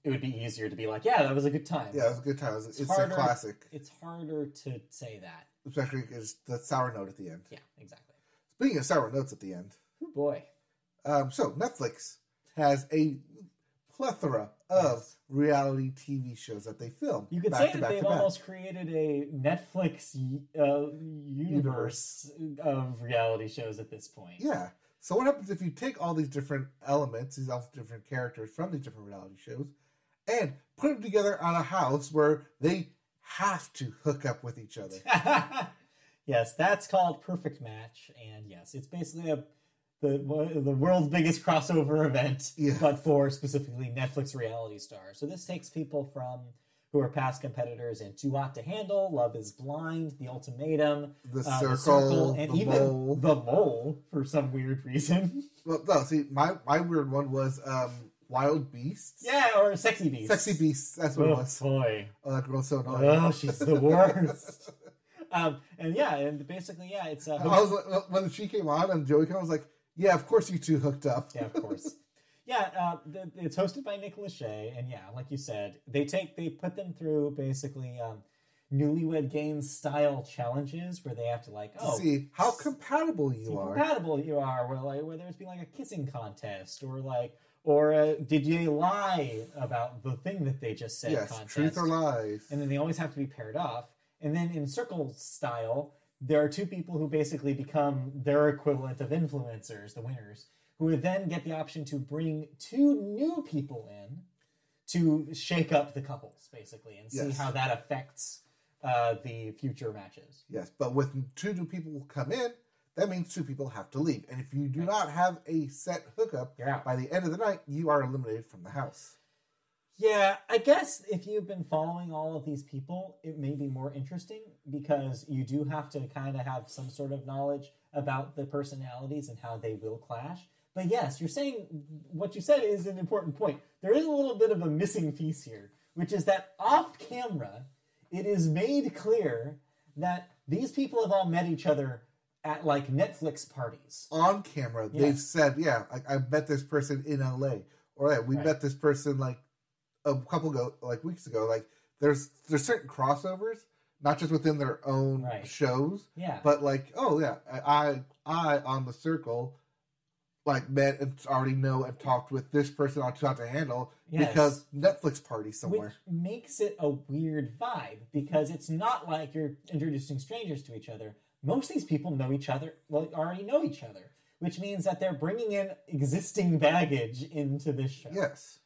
it would be easier to be like, that was a good time. Yeah, it was a good time. It's harder, a classic. It's harder to say that. Especially because the sour note at the end. Yeah, exactly. Speaking of sour notes at the end. Oh, boy. So Netflix has a plethora of reality TV shows that they film. You could say that they've almost created a Netflix universe of reality shows at this point. Yeah. So what happens if you take all these different elements, these all different characters from these different reality shows, and put them together on a house where they have to hook up with each other? Yes, that's called Perfect Match, and yes, it's basically the world's biggest crossover event, but for specifically Netflix reality stars. So this takes people from who are past competitors in Too Hot to Handle, Love is Blind, The Ultimatum, The Circle, and even Mole. The Mole for some weird reason. Well, no, see, my weird one was Wild Beasts. Yeah, or Sexy Beasts. Sexy Beasts, that's what it was. Oh, boy. Oh, that girl's so annoying. Oh, she's the worst. It's... when she came on and Joey came on, I was like, yeah, of course you two hooked up. Yeah, of course. It's hosted by Nick Lachey, and like you said, they put them through basically Newlywed Game style challenges where they have to see how compatible you are. Where, like, whether it's been like a kissing contest or did they lie about the thing that they just said? Yes, contest. Truth or lies. And then they always have to be paired off. And then in circle style, there are two people who basically become their equivalent of influencers, the winners, who would then get the option to bring two new people in to shake up the couples, basically, and see how that affects the future matches. Yes, but with two new people come in, that means two people have to leave. And if you do not have a set hookup, by the end of the night, you are eliminated from the house. Yeah, I guess if you've been following all of these people, it may be more interesting because you do have to kind of have some sort of knowledge about the personalities and how they will clash. But yes, you're saying what you said is an important point. There is a little bit of a missing piece here, which is that off camera, it is made clear that these people have all met each other at like Netflix parties. On camera, they've said, I met this person in LA, or we met this person like a couple ago, like weeks ago. Like there's certain crossovers, not just within their own shows, but like I on The Circle like met and already know and talked with this person on Too Hot to Handle because Netflix party somewhere. Which makes it a weird vibe because it's not like you're introducing strangers to each other. Most of these people know each other, already know each other, which means that they're bringing in existing baggage into this show. Yes.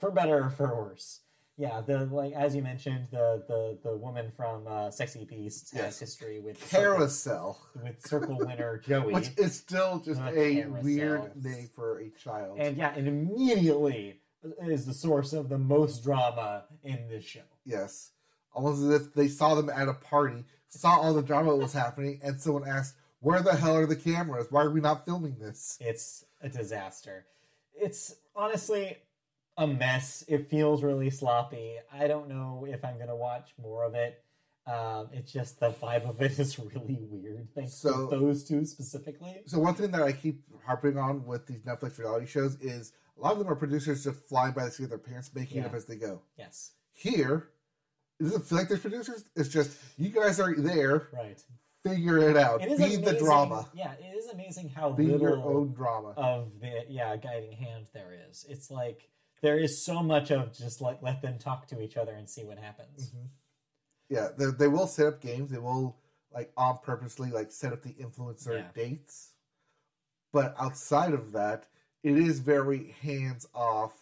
For better or for worse. Yeah, the like as you mentioned, the woman from Sexy Beast has history with Carousel. Circle winner Joey. Which is still just a weird name for a child. And it immediately is the source of the most drama in this show. Yes. Almost as if they saw them at a party, saw all the drama that was happening, and someone asked, where the hell are the cameras? Why are we not filming this? It's a disaster. It's honestly a mess. It feels really sloppy. I don't know if I'm going to watch more of it. It's just the vibe of it is really weird. Thanks to those two specifically. So one thing that I keep harping on with these Netflix reality shows is a lot of them are producers just flying by the seat of their pants, making it up as they go. Yes. Here, it doesn't feel like there's producers. It's just, you guys are there. Right. Figure it out. It is amazing, the drama. Yeah, it is amazing how little your own drama of the guiding hand there is. It's like, there is so much of just like let them talk to each other and see what happens. Mm-hmm. Yeah, they will set up games. They will like on purposely like set up the influencer dates. But outside of that, it is very hands off.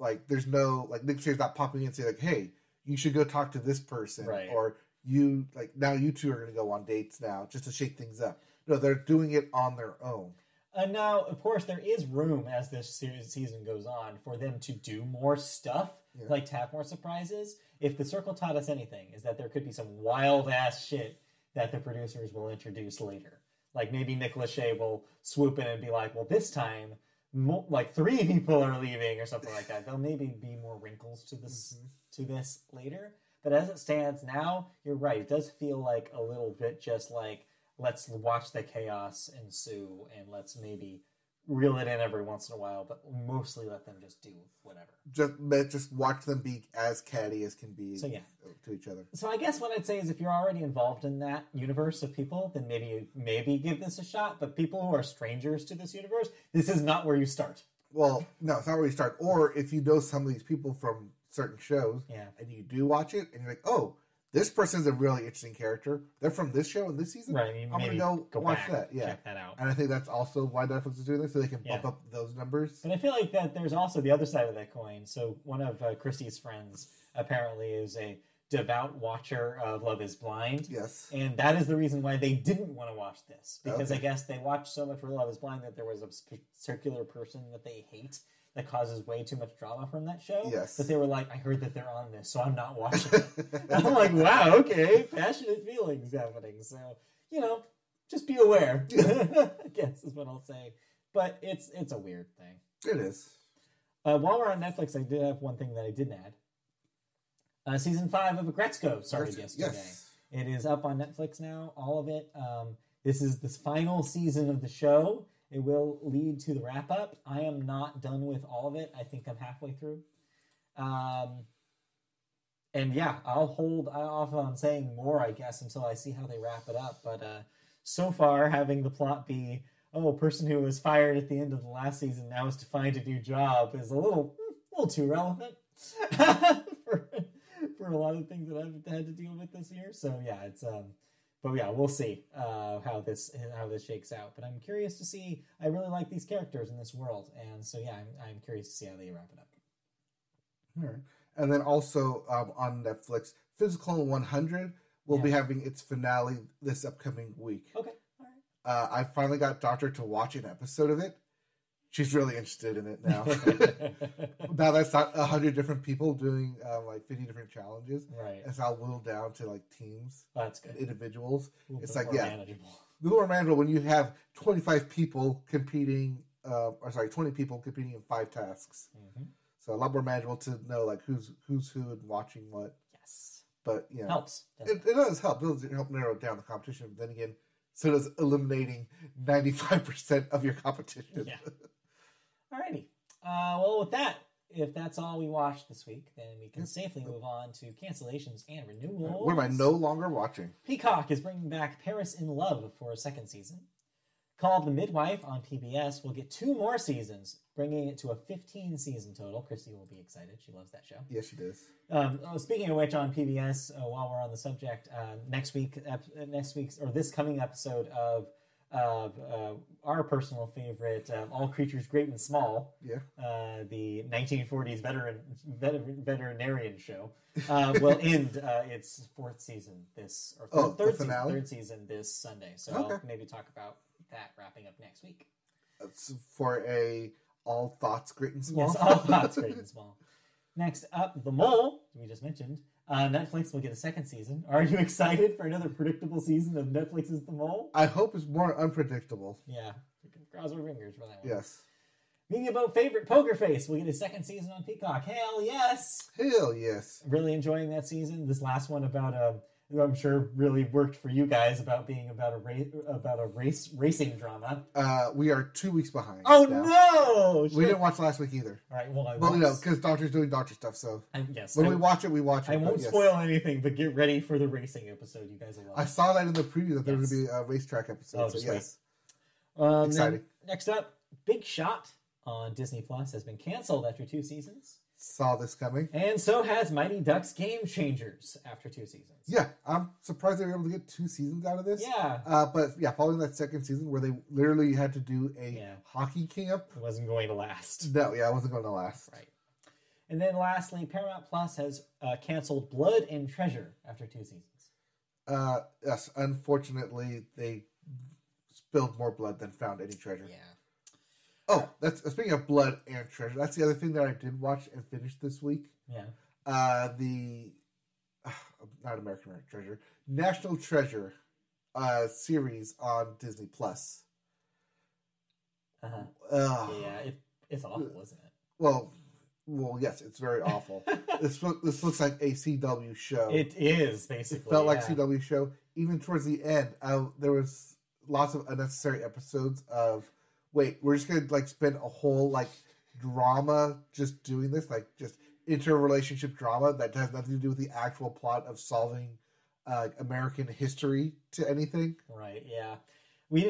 Like there's no like Nick Shear's not popping in and saying like, hey, you should go talk to this person, or you like now you two are going to go on dates now just to shake things up. No, they're doing it on their own. And now, of course, there is room as this season goes on for them to do more stuff, like to have more surprises. If The Circle taught us anything, is that there could be some wild-ass shit that the producers will introduce later. Like, maybe Nick Lachey will swoop in and be like, well, this time, like, 3 people are leaving or something like that. There'll maybe be more wrinkles to this, later. But as it stands now, you're right. It does feel like a little bit just like, let's watch the chaos ensue and let's maybe reel it in every once in a while, but mostly let them just do whatever. Just watch them be as catty as can be to each other. So I guess what I'd say is if you're already involved in that universe of people, then maybe give this a shot. But people who are strangers to this universe, this is not where you start. Well, no, it's not where you start. Or if you know some of these people from certain shows and you do watch it and you're like, oh, this person's a really interesting character. They're from this show and this season. Right, I mean, I'm going to go watch back, that. Yeah. Check that out. And I think that's also why Netflix is doing this, so they can bump up those numbers. But I feel like that there's also the other side of that coin. So one of Christie's friends apparently is a devout watcher of Love is Blind. Yes. And that is the reason why they didn't want to watch this. Because I guess they watched so much for Love is Blind that there was a circular person that they hate that causes way too much drama from that show. Yes. But they were like, I heard that they're on this, so I'm not watching it. I'm like, wow, okay. Passionate feelings happening. So, just be aware, I guess is what I'll say. But it's a weird thing. It is. While we're on Netflix, I did have one thing that I didn't add. Season 5 of Agretzko started yesterday. Yes. It is up on Netflix now, all of it. This is the final season of the show. It will lead to the wrap-up. I am not done with all of it. I think I'm halfway through. And yeah, I'll hold off on saying more, I guess, until I see how they wrap it up. But so far, having the plot be, a person who was fired at the end of the last season now is to find a new job is a little too relevant for a lot of things that I've had to deal with this year. So yeah, it's But yeah, we'll see how this shakes out. But I'm curious to see. I really like these characters in this world, and so yeah, I'm curious to see how they wrap it up. All right, and then also on Netflix, Physical 100 will be having its finale this upcoming week. Okay, all right. I finally got Doctor to watch an episode of it. She's really interested in it now. Now that it's not 100 different people doing 50 different challenges, right? It's all whittled down to teams. That's good. And individuals. It's like a little more manageable when you have 25 people competing, 20 people competing in 5 tasks. Mm-hmm. So a lot more manageable to know who's who and watching what. Yes, but helps. It does help. It does help narrow down the competition. But then again, so does eliminating 95% of your competition. Yeah. Alrighty. Well, with that, if that's all we watched this week, then we can safely move on to cancellations and renewals. What am I no longer watching? Peacock is bringing back Paris in Love for a second season. Called the Midwife on PBS will get 2 more seasons, bringing it to a 15-season total. Christy will be excited. She loves that show. Yes, she does. Speaking of which, on PBS, while we're on the subject, this coming episode of our personal favorite, All Creatures Great and Small, the 1940s veterinarian show, will end its fourth season third season this Sunday. So I'll maybe talk about that wrapping up next week. For All Thoughts Great and Small. Yes, All Thoughts Great and Small. Next up, The Mole, we just mentioned. Netflix will get a second season. Are you excited for another predictable season of Netflix's The Mole? I hope it's more unpredictable. Yeah. We can cross our fingers for that one. Yes. Media Boat favorite, Poker Face, will get a second season on Peacock. Hell yes! Hell yes. Really enjoying that season. This last one about I'm sure really worked for you guys about being about a racing drama. We are 2 weeks behind. Oh no! Shit. We didn't watch last week either. All right, no, because Doctor's doing Doctor stuff. So we watch it, we watch it. I won't spoil anything, but get ready for the racing episode. You guys will watch. I saw that in the preview that there was going to be a racetrack episode. Oh, yes. Exciting. Next up, Big Shot on Disney Plus has been canceled after 2 seasons. Saw this coming. And so has Mighty Ducks Game Changers after 2 seasons. Yeah, I'm surprised they were able to get 2 seasons out of this. Yeah. But following that second season where they literally had to do a hockey camp. It wasn't going to last. No, it wasn't going to last. Right. And then lastly, Paramount Plus has canceled Blood and Treasure after 2 seasons. Yes, unfortunately, they spilled more blood than found any treasure. Yeah. Oh, that's speaking of Blood and Treasure. That's the other thing that I did watch and finish this week. Yeah. Not American Treasure, National Treasure series on Disney Plus. Uh-huh. Yeah, it's awful, isn't it? Well, yes, it's very awful. This looks like a CW show. It is, basically. It felt like a CW show. Even towards the end, there was lots of unnecessary episodes of... Wait, we're just going to spend a whole drama just doing this, just interrelationship drama that has nothing to do with the actual plot of solving American history to anything. Right, yeah. We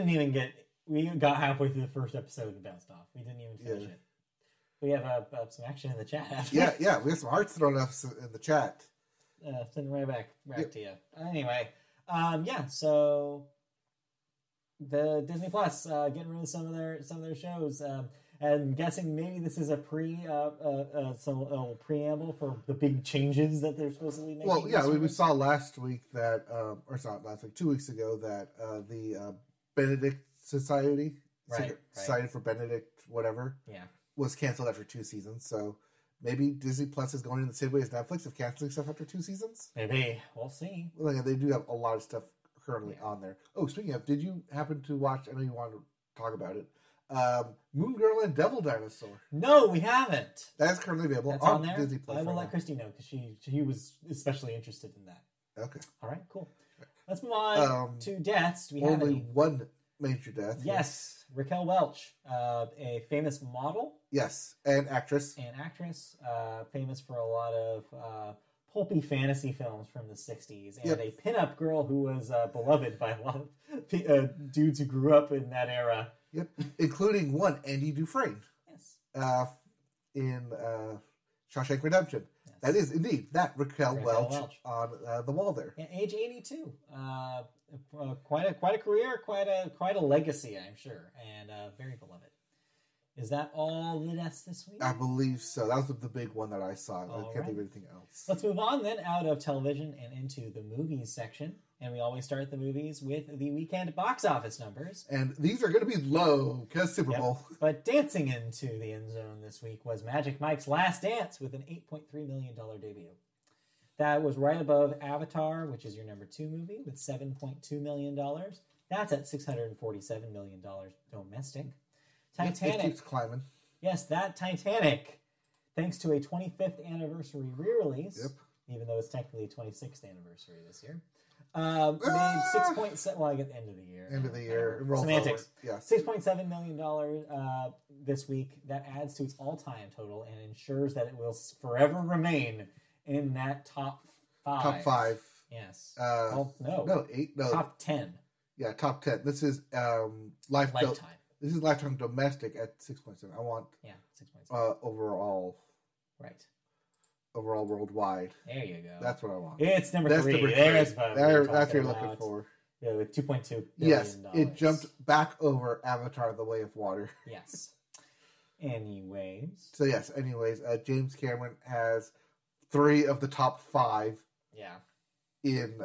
got halfway through the first episode and bounced off. We didn't even finish it. We have some action in the chat after. Yeah, we have some hearts thrown up in the chat. Send right back to you. Anyway, so... The Disney Plus getting rid of some of their shows. I'm guessing maybe this is a preamble for the big changes that they're supposedly making. Well, yeah, we saw last week that, 2 weeks ago that the Benedict Society, Society for Benedict whatever, was canceled after 2 seasons. So maybe Disney Plus is going in the same way as Netflix of canceling stuff after 2 seasons. Maybe we'll see. Well, yeah, they do have a lot of stuff currently on there. Oh, speaking of, did you happen to watch? I know you wanted to talk about it. Moon Girl and Devil Dinosaur. No, we haven't. That's currently available on there? Disney Plus. I will let Christy know because she was especially interested in that. Okay. All right. Cool. Right. Let's move on to deaths. Do we have only one major death? Yes, Raquel Welch, a famous model. Yes, and actress. Famous for a lot of. Pulpy fantasy films from the 60s, and a pinup girl who was beloved by a lot of dudes who grew up in that era. Yep, including one, Andy Dufresne. Yes. In Shawshank Redemption. Yes. That is indeed that Raquel Welch on the wall there. Yeah, age 82. Quite a career, quite a legacy, I'm sure, and very beloved. Is that all that's this week? I believe so. That was the big one that I saw. I can't think of anything else. Let's move on then out of television and into the movies section. And we always start the movies with the weekend box office numbers. And these are going to be low because Super Bowl. But dancing into the end zone this week was Magic Mike's Last Dance with an $8.3 million debut. That was right above Avatar, which is your number 2 movie, with $7.2 million. That's at $647 million domestic. Titanic. It keeps climbing. Yes, that Titanic. Thanks to a 25th anniversary re-release, even though it's technically a 26th anniversary this year, made 6.7. Well, I get the end of the year. End of the year. Semantics. Yes. $6.7 million this week. That adds to its all-time total and ensures that it will forever remain in that top 5. Top 5. Yes. Top 10. Yeah, top 10. This is Lifetime. This is Lifetime domestic at 6.7. I want 6.7 overall. Right. Overall worldwide. There you go. That's what I want. It's number 3. That's what you're looking for. Yeah, with $2.2 billion. Yes, it jumped back over Avatar: The Way of Water. Yes. Anyways. So yes, James Cameron has 3 of the top 5. Yeah. In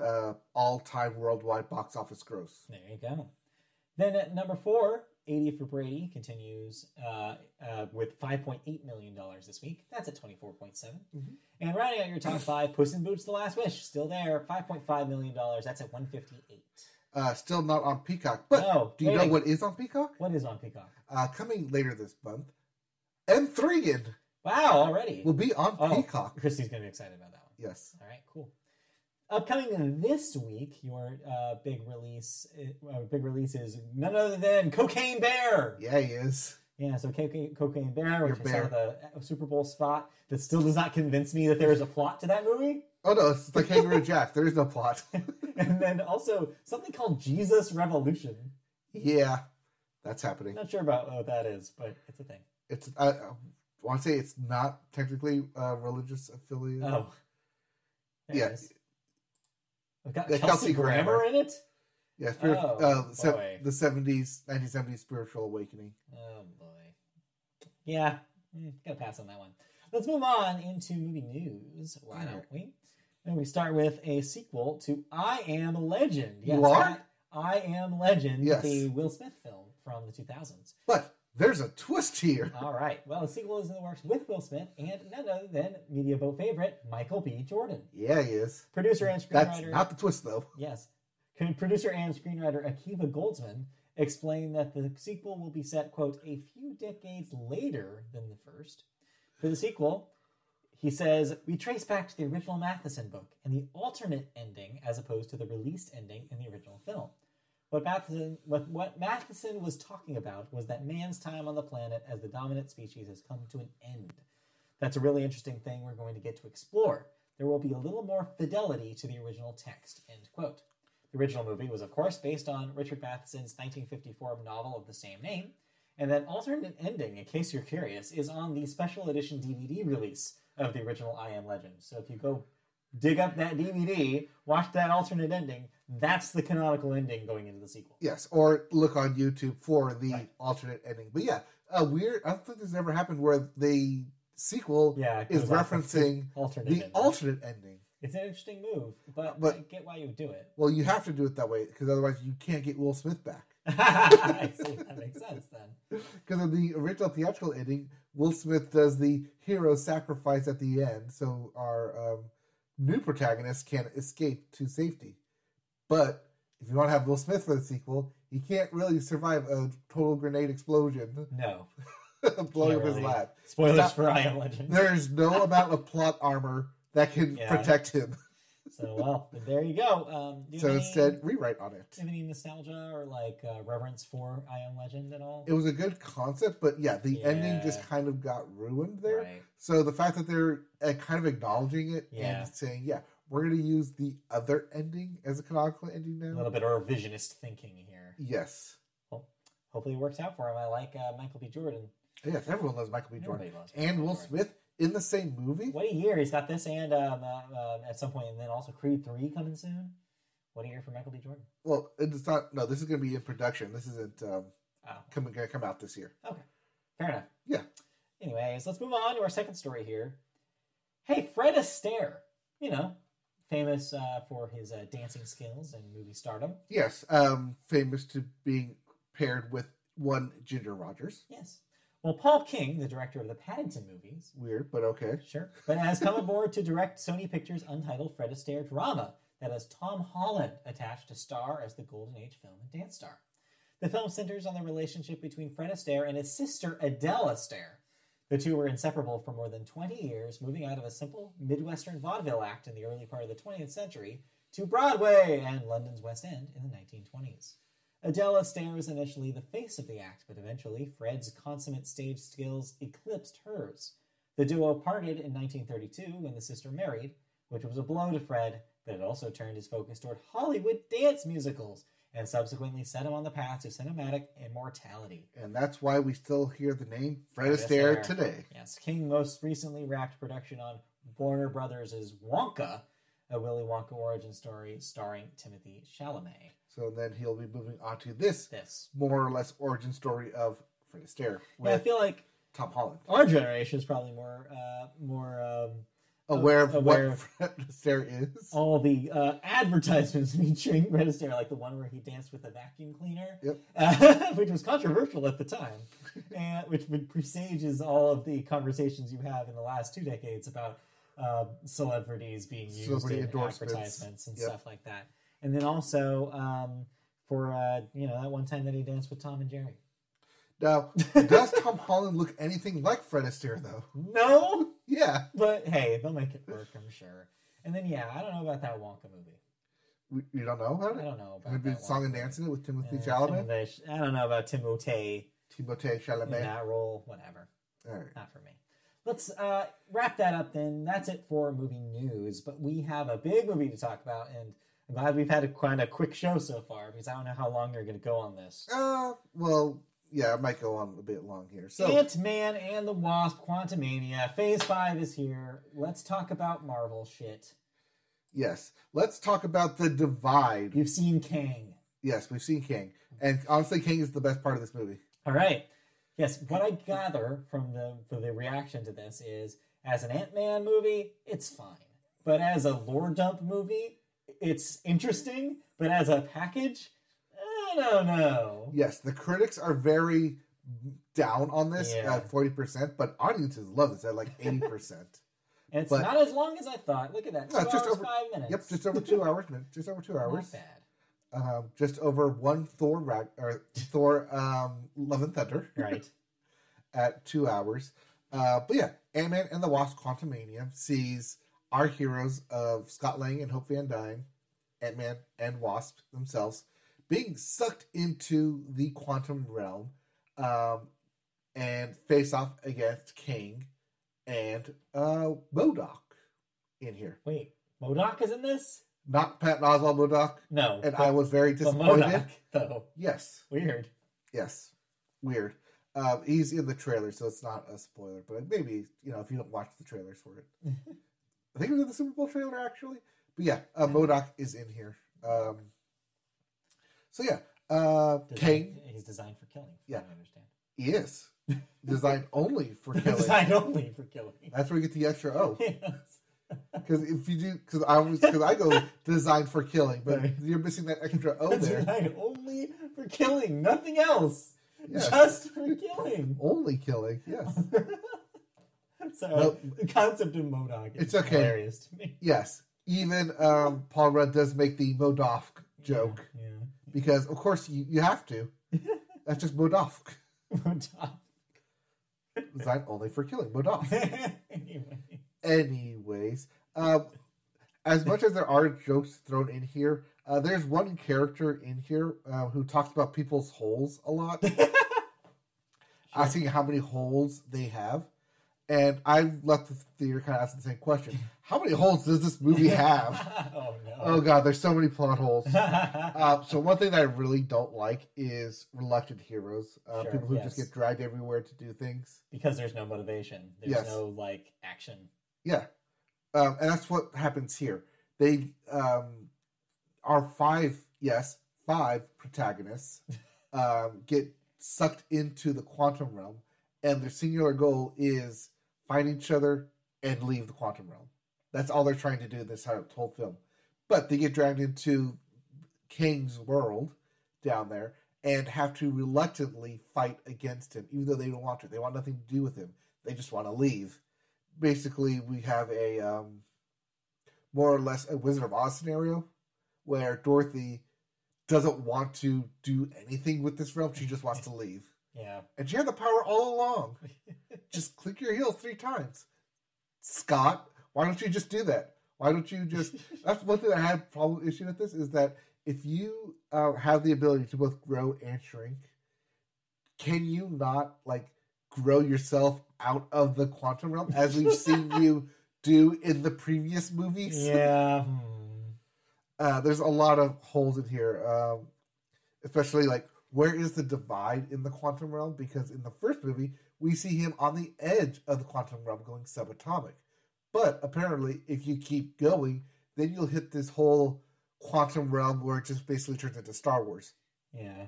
all-time worldwide box office gross. There you go. Then at number 4. 80 for Brady continues with $5.8 million this week. That's at 24.7. Mm-hmm. And rounding out your top 5, Puss in Boots: The Last Wish, still there, $5.5 million. That's at 158. Still not on Peacock. But do you know what is on Peacock? What is on Peacock? Coming later this month, M3 already will be on Peacock. Christy's going to be excited about that one. Yes. All right, cool. Upcoming this week, your big release is none other than Cocaine Bear. Yeah, he is. Yeah, so Cocaine Bear, which is sort of the Super Bowl spot that still does not convince me that there is a plot to that movie. Oh, no, it's like Kangaroo Jack. There is no plot. And then also something called Jesus Revolution. Yeah, that's happening. Not sure about what that is, but it's a thing. I want to say it's not technically religious affiliated. Oh. Yeah. It got Kelsey Grammer in it? Yeah, the 1970s spiritual awakening. Oh, boy. Yeah, gotta pass on that one. Let's move on into movie news. Why don't we? And we start with a sequel to I Am Legend. Yes, I Am Legend, the Will Smith film from the 2000s. But there's a twist here. All right. Well, the sequel is in the works with Will Smith and none other than Media Boat favorite Michael B. Jordan. Yeah, he is. Producer and screenwriter. That's not the twist, though. Yes. Producer and screenwriter Akiva Goldsman explained that the sequel will be set, quote, a few decades later than the first. For the sequel, he says, we trace back to the original Matheson book and the alternate ending as opposed to the released ending in the original film. What Matheson was talking about was that man's time on the planet as the dominant species has come to an end. That's a really interesting thing we're going to get to explore. There will be a little more fidelity to the original text, end quote. The original movie was, of course, based on Richard Matheson's 1954 novel of the same name, and that alternate ending, in case you're curious, is on the special edition DVD release of the original I Am Legend. So if you go dig up that DVD, watch that alternate ending, that's the canonical ending going into the sequel. Yes, or look on YouTube for the alternate ending. But yeah, I don't think this ever happened where the sequel is referencing alternate ending. It's an interesting move, but I get why you do it. Well, you have to do it that way, because otherwise you can't get Will Smith back. I see, that makes sense then. Because in the original theatrical ending, Will Smith does the hero sacrifice at the end, so our new protagonist can escape to safety. But if you want to have Will Smith for the sequel, he can't really survive a total grenade explosion. No. Blowing up his lab. Spoilers for I Am Legend. There's no amount of plot armor that can protect him. So, well, there you go. Instead, rewrite on it. Do you have any nostalgia or reverence for I Am Legend at all? It was a good concept, but the ending just kind of got ruined there. Right. So the fact that they're kind of acknowledging it and saying, we're going to use the other ending as a canonical ending now. A little bit of revisionist thinking here. Yes. Well, hopefully it works out for him. I like Michael B. Jordan. Yes, everyone loves Michael B. Jordan. And Will Smith In the same movie? What a year. He's got this and at some point, and then also Creed 3 coming soon. What a year for Michael B. Jordan. Well, it's not... No, this is going to be in production. This isn't going to come out this year. Okay. Fair enough. Yeah. Anyways, let's move on to our second story here. Hey, Fred Astaire. You know, famous for his dancing skills and movie stardom. Yes. Famous to being paired with one Ginger Rogers. Yes. Well, Paul King, the director of the Paddington movies... Weird, but okay. Sure. But has come aboard to direct Sony Pictures' untitled Fred Astaire drama that has Tom Holland attached to star as the Golden Age film and dance star. The film centers on the relationship between Fred Astaire and his sister, Adele Astaire. The two were inseparable for more than 20 years, moving out of a simple Midwestern vaudeville act in the early part of the 20th century to Broadway and London's West End in the 1920s. Adele Astaire was initially the face of the act, but eventually Fred's consummate stage skills eclipsed hers. The duo parted in 1932 when the sister married, which was a blow to Fred, but it also turned his focus toward Hollywood dance musicals and subsequently set him on the path to cinematic immortality. And that's why we still hear the name Fred Astaire today. Yes, King most recently wrapped production on Warner Brothers' Wonka, a Willy Wonka origin story starring Timothée Chalamet. So then he'll be moving on to this more or less origin story of Fred Astaire. Yeah, I feel like Tom Holland. Our generation is probably more aware of Fred Astaire is. All the advertisements featuring Fred Astaire, like the one where he danced with a vacuum cleaner, yep. Which was controversial at the time, and which presages all of the conversations you have in the last 2 decades about celebrities being used in advertisements and stuff like that. And then also for that one time that he danced with Tom and Jerry. Now, does Tom Holland look anything like Fred Astaire, though? No. Yeah. But, hey, they'll make it work, I'm sure. And then, yeah, I don't know about that Wonka movie. You don't know about it? I don't know about it. Would it be Song and Dancing with Timothée Chalamet? I don't know about Timothée Chalamet. In that role, whatever. All right. Not for me. Let's wrap that up, then. That's it for movie news. But we have a big movie to talk about, and I'm glad we've had quite a quick show so far, because I don't know how long you're going to go on this. Well... Yeah, it might go on a bit long here. So, Ant-Man and the Wasp, Quantumania, Phase 5 is here. Let's talk about Marvel shit. Yes. Let's talk about the divide. You've seen Kang. Yes, we've seen Kang. And honestly, Kang is the best part of this movie. All right. Yes, what I gather from the reaction to this is, as an Ant-Man movie, it's fine. But as a lore dump movie, it's interesting. But as a package... No. Yes, the critics are very down on this at 40%, but audiences love this at like 80%. And it's not as long as I thought. Look at that. No, 2 hours, 5 minutes. Yep, just over 2 hours. Just over 2 hours. Not bad. Just over one Thor Love and Thunder. Right. At 2 hours. But yeah, Ant-Man and the Wasp Quantumania sees our heroes of Scott Lang and Hope Van Dyne, Ant-Man and Wasp themselves, being sucked into the quantum realm and face off against King and MODOK in here. Wait, MODOK is in this? Not Patton Oswalt MODOK. No. And I was very disappointed. MODOK, though. Yes. Weird. Yes. Weird. He's in the trailer, so it's not a spoiler, but maybe, if you don't watch the trailers for it. I think it was in the Super Bowl trailer, actually. But yeah, MODOK is in here. So yeah, Kang. He's designed for killing. Yeah, I understand. He is designed only for killing. Designed only for killing. That's where you get the extra O. Because if you do, because I go designed for killing, but you're missing that extra O there. Designed only for killing, nothing else. Yes. Just for killing. Only killing. Yes. So the concept of MODOK is hilarious to me. Yes, even Paul Rudd does make the MODOK joke. Yeah. Because, of course, you have to. That's just MODOK. MODOK. Designed only for killing. MODOK. Anyways. As much as there are jokes thrown in here, there's one character in here who talks about people's holes a lot. Asking how many holes they have. And I left the theater kind of asking the same question. How many holes does this movie have? Oh, no. Oh, God, there's so many plot holes. So one thing that I really don't like is reluctant heroes. People who just get dragged everywhere to do things. Because there's no motivation. There's no, like, action. Yeah. And that's what happens here. They are five protagonists get sucked into the quantum realm. And their singular goal is find each other and leave the quantum realm. That's all they're trying to do in this whole film. But they get dragged into King's world down there and have to reluctantly fight against him, even though they don't want to. They want nothing to do with him. They just want to leave. Basically, we have a more or less a Wizard of Oz scenario where Dorothy doesn't want to do anything with this realm. She just wants to leave. Yeah. And she had the power all along. Just click your heels 3 times. Scott, why don't you just do that? Why don't you just... That's one thing I had a problem issue with this, is that if you have the ability to both grow and shrink, can you not, like, grow yourself out of the quantum realm, as we've seen you do in the previous movies? Yeah. There's a lot of holes in here. Especially, like, where is the divide in the quantum realm? Because in the first movie, we see him on the edge of the quantum realm going subatomic. But apparently, if you keep going, then you'll hit this whole quantum realm where it just basically turns into Star Wars. Yeah.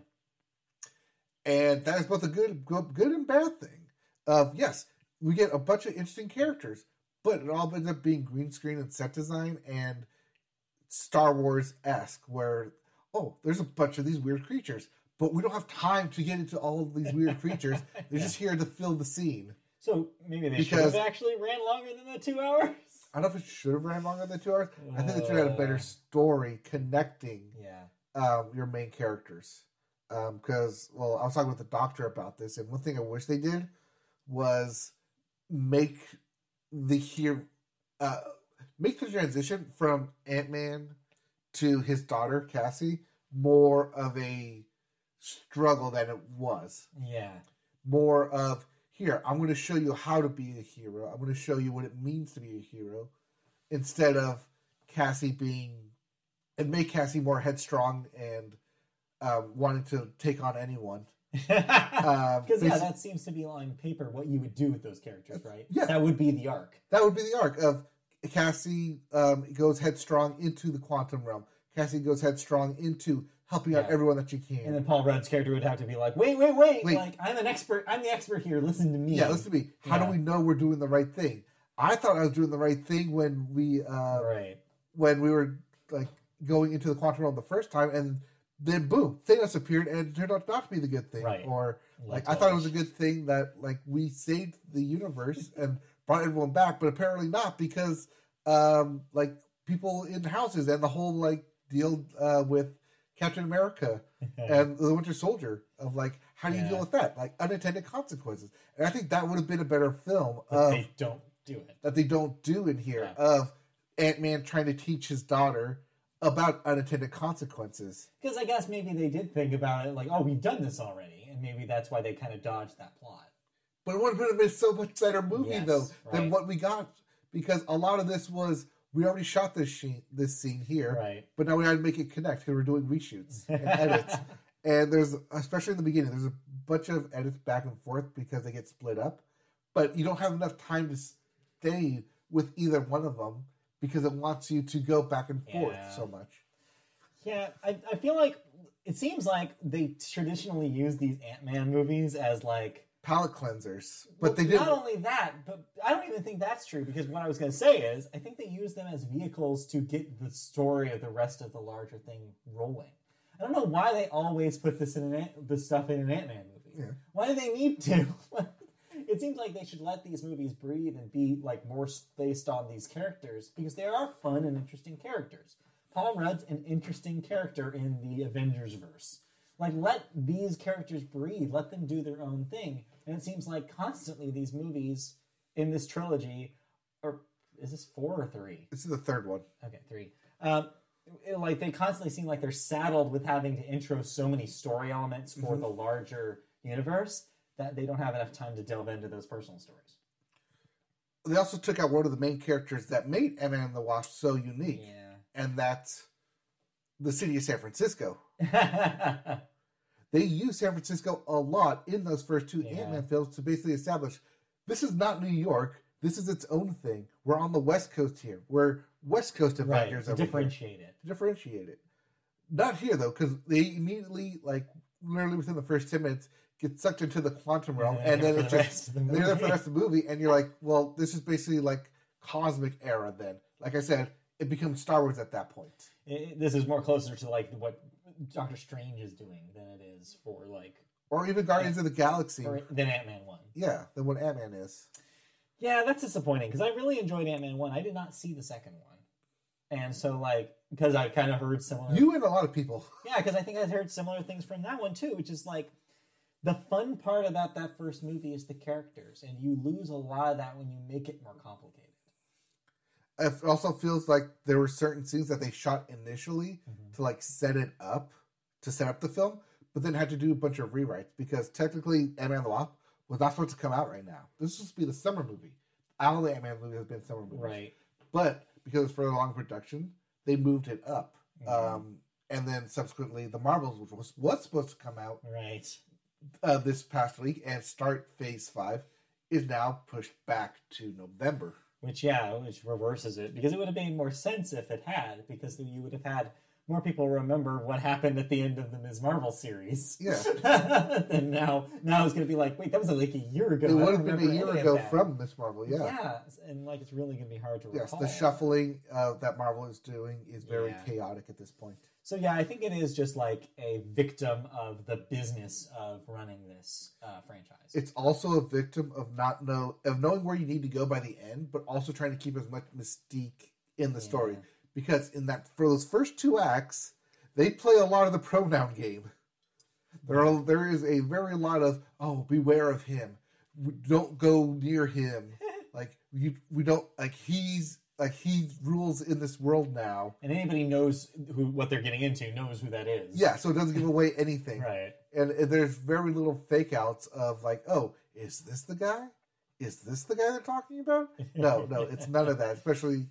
And that is both a good and bad thing. Yes, we get a bunch of interesting characters, but it all ends up being green screen and set design and Star Wars-esque, where, oh, there's a bunch of these weird creatures. But we don't have time to get into all of these weird creatures. They're just here to fill the scene. So maybe they should have actually ran longer than the 2 hours. I don't know if it should have ran longer than 2 hours. I think they should have had a better story connecting your main characters. Because, I was talking with the doctor about this, and one thing I wish they did was make the transition from Ant-Man to his daughter, Cassie, more of a struggle than it was. Yeah. More of, here, I'm going to show you how to be a hero. I'm going to show you what it means to be a hero, instead of Cassie make Cassie more headstrong and wanting to take on anyone. Because that seems to be on paper what you would do with those characters, right? Yeah. That would be the arc. That would be the arc of Cassie goes headstrong into the quantum realm. Cassie goes headstrong into helping out everyone that you can. And then Paul Rudd's character would have to be like, wait. Like, I'm an expert. I'm the expert here. Listen to me. Yeah, listen to me. How do we know we're doing the right thing? I thought I was doing the right thing when we were like going into the quantum realm the first time, and then boom, Thanos appeared and it turned out not to be the good thing. Right. Or I thought it was a good thing that we saved the universe and brought everyone back, but apparently not, because people in houses and the whole deal with Captain America and the Winter Soldier of how do you deal with that? Unintended consequences. And I think that would have been a better film that they don't do in here of Ant-Man trying to teach his daughter about unintended consequences. Because I guess maybe they did think about it we've done this already. And maybe that's why they kind of dodged that plot. But it would have been a so much better movie than what we got. Because a lot of this was, we already shot this scene here, but now we had to make it connect because we're doing reshoots and edits. And there's, especially in the beginning, there's a bunch of edits back and forth because they get split up. But you don't have enough time to stay with either one of them because it wants you to go back and forth so much. Yeah, I feel like it seems like they traditionally use these Ant-Man movies as palate cleansers, but they didn't. Not only that, but I don't even think that's true, because what I was going to say is I think they use them as vehicles to get the story of the rest of the larger thing rolling. I don't know why they always put this stuff in an Ant-Man movie. Yeah. Why do they need to? It seems like they should let these movies breathe and be more based on these characters, because they are fun and interesting characters. Paul Rudd's an interesting character in the Avengers verse. Let these characters breathe. Let them do their own thing. And it seems like constantly these movies in this trilogy, or is this 4 or 3? This is the third one. Okay, 3. They constantly seem like they're saddled with having to intro so many story elements for the larger universe that they don't have enough time to delve into those personal stories. They also took out one of the main characters that made Ant-Man and the Wasp so unique. Yeah. And that's the city of San Francisco. They use San Francisco a lot in those first two Ant-Man films to basically establish, this is not New York. This is its own thing. We're on the West Coast here. We're West Coast Avengers. Right, differentiate it. Not here, though, because they immediately, like, literally within the first 10 minutes, get sucked into the quantum realm, and then it's just, the they're there for the rest of the movie, and you're like, well, this is basically, like, cosmic era then. Like I said, it becomes Star Wars at that point. This is more closer to, like, what Doctor Strange is doing than it is for, like... Or even Guardians of the Galaxy. Than Ant-Man 1. Yeah, than what Ant-Man is. Yeah, that's disappointing, because I really enjoyed Ant-Man 1. I did not see the second one. And so, like, because I kind of heard similar... You and a lot of people. Yeah, because I think I heard similar things from that one, too, which is, like, the fun part about that first movie is the characters, and you lose a lot of that when you make it more complicated. It also feels like there were certain scenes that they shot initially to, like, set up the film, but then had to do a bunch of rewrites, because technically Ant-Man and the Wasp was not supposed to come out right now. This was supposed to be the summer movie. All the Ant-Man movies have been summer movies. Right. But because it was further along production, they moved it up. Mm-hmm. And then subsequently the Marvels, which was supposed to come out this past week and start Phase 5, is now pushed back to November. Which reverses it, because it would have made more sense if it had, because then you would have had more people remember what happened at the end of the Ms. Marvel series. Yeah. And now it's going to be like, wait, that was like a year ago. It would have been a year ago from Ms. Marvel, yeah. Yeah, and like it's really going to be hard to recall. Yes, the shuffling that Marvel is doing is very chaotic at this point. So yeah, I think it is just like a victim of the business of running this franchise. It's also a victim of knowing where you need to go by the end, but also trying to keep as much mystique in the story. Because for those first two acts, they play a lot of the pronoun game. There is a very lot of, oh, beware of him. Don't go near him. He rules in this world now. And anybody knows what they're getting into, knows who that is. Yeah, so it doesn't give away anything. Right. And there's very little fake-outs of like, oh, is this the guy? Is this the guy they're talking about? No, it's none of that. Especially,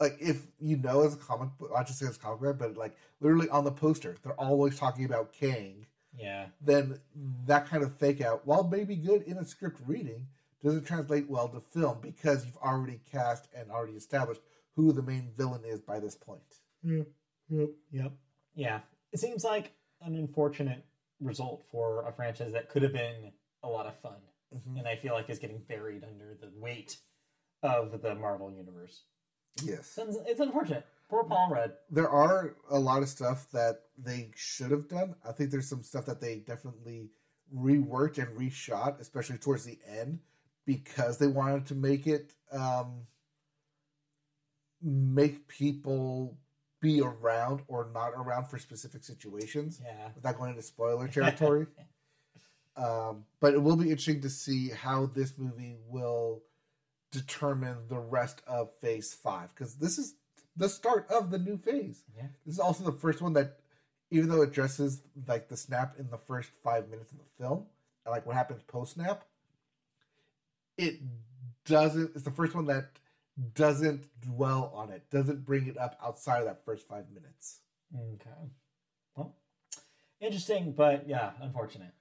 like, if you know as a comic book, I just say as a comic book, but like, literally on the poster, they're always talking about Kang. Yeah. Then that kind of fake-out, while maybe good in a script reading, doesn't translate well to film because you've already cast and already established who the main villain is by this point. Yep. Yeah. It seems like an unfortunate result for a franchise that could have been a lot of fun. Mm-hmm. And I feel like it's getting buried under the weight of the Marvel Universe. Yes. It's unfortunate. Poor Paul Rudd. There are a lot of stuff that they should have done. I think there's some stuff that they definitely reworked and reshot, especially towards the end, because they wanted to make it, make people be around or not around for specific situations. Yeah. Without going into spoiler territory. But it will be interesting to see how this movie will determine the rest of Phase 5. Because this is the start of the new phase. Yeah. This is also the first one that, even though it addresses like the snap in the first 5 minutes of the film, and like what happens post-snap, it's the first one that doesn't dwell on it, doesn't bring it up outside of that first 5 minutes. Okay. Well, interesting, but yeah, unfortunate.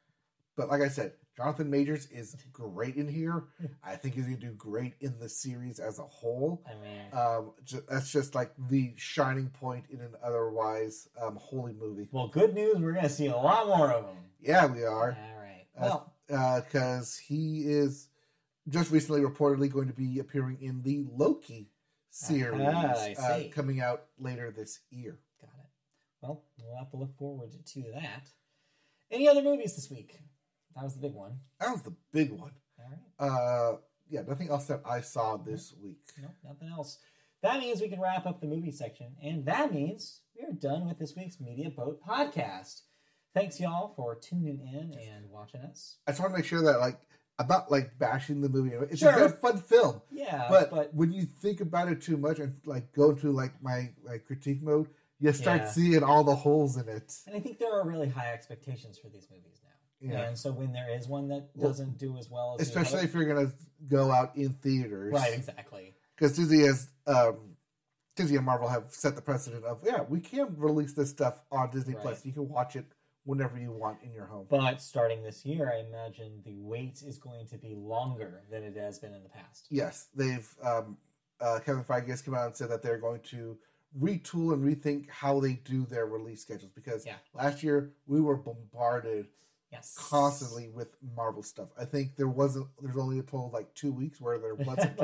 But like I said, Jonathan Majors is great in here. I think he's going to do great in the series as a whole. I mean, that's just like the shining point in an otherwise holy movie. Well, good news, we're going to see a lot more of him. Yeah, we are. All right. Well, because he is just recently reportedly going to be appearing in the Loki series coming out later this year. Got it. Well, we'll have to look forward to that. Any other movies this week? That was the big one. All right. Nothing else that I saw this week. No, nothing else. That means we can wrap up the movie section, and that means we are done with this week's Media Boat podcast. Thanks, y'all, for tuning in and watching us. I just want to make sure that, like, I'm not, like, bashing the movie. It's a good, fun film. Yeah. But when you think about it too much and, like, go into, like, my critique mode, you start seeing all the holes in it. And I think there are really high expectations for these movies now. Yeah. And so when there is one that doesn't do as well as especially if you're going to go out in theaters. Right, exactly. Because Disney and Marvel have set the precedent of, we can release this stuff on Disney Plus. You can watch it whenever you want in your home. But starting this year, I imagine the wait is going to be longer than it has been in the past. Yes. They've Kevin Feige has come out and said that they're going to retool and rethink how they do their release schedules. Because last year, we were bombarded constantly with Marvel stuff. I think there's only a total of 2 weeks where there wasn't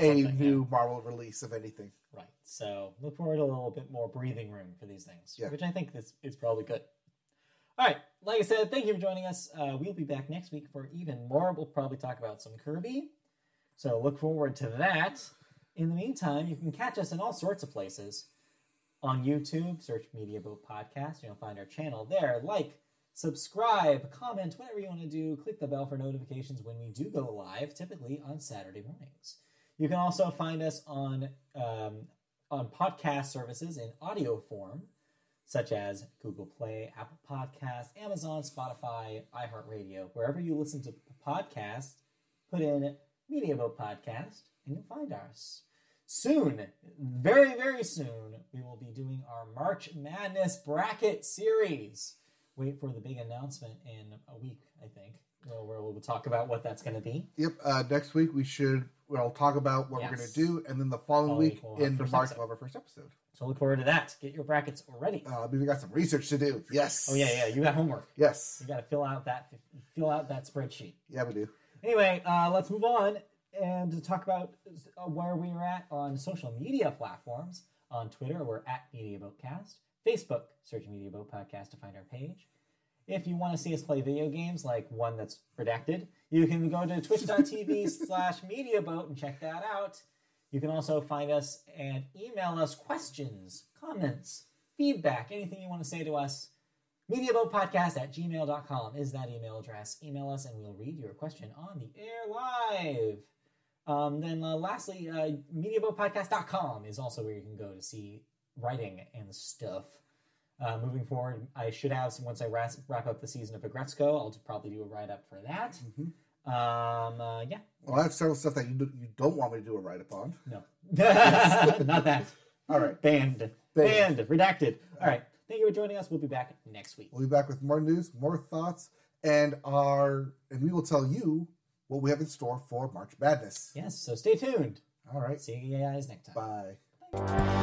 a new Marvel release of anything. Right. So look forward to a little bit more breathing room for these things, which I think this is probably good. All right. Like I said, thank you for joining us. We'll be back next week for even more. We'll probably talk about some Kirby. So look forward to that. In the meantime, you can catch us in all sorts of places. On YouTube, search Media Boat Podcast. You'll find our channel there. Subscribe, comment, whatever you want to do. Click the bell for notifications when we do go live, typically on Saturday mornings. You can also find us on podcast services in audio form, such as Google Play, Apple Podcasts, Amazon, Spotify, iHeartRadio. Wherever you listen to podcasts, put in Media Boat Podcast, and you'll find us. Soon, very, very soon, we will be doing our March Madness Bracket Series. Wait for the big announcement in a week, I think, where we'll talk about what that's going to be. Yep. Next week, we'll talk about what we're going to do, and then the following week, in the March, we'll have our first episode. So look forward to that. Get your brackets ready. We got some research to do. Yes. Oh, yeah, you got homework. Yes. You got to fill out that spreadsheet. Yeah, we do. Anyway, let's move on and to talk about where we are at on social media platforms. On Twitter, we're at MediaBoatCast. Facebook, search Media Boat Podcast to find our page. If you want to see us play video games, like one that's redacted, you can go to twitch.tv/MediaBoat and check that out. You can also find us and email us questions, comments, feedback, anything you want to say to us. MediaBoatPodcast@gmail.com is that email address. Email us and we'll read your question on the air live. Lastly, MediaBoatPodcast.com is also where you can go to see writing and stuff. Moving forward, I should have, once I wrap up the season of Agretzko, I'll probably do a write-up for that. Mm-hmm. Well, I have several stuff that you don't want me to do a write-up on. No. Not that. All right. Banned. Redacted. All right. Thank you for joining us. We'll be back next week. We'll be back with more news, more thoughts, and we will tell you what we have in store for March Madness. Yes, so stay tuned. All right. See you guys next time. Bye.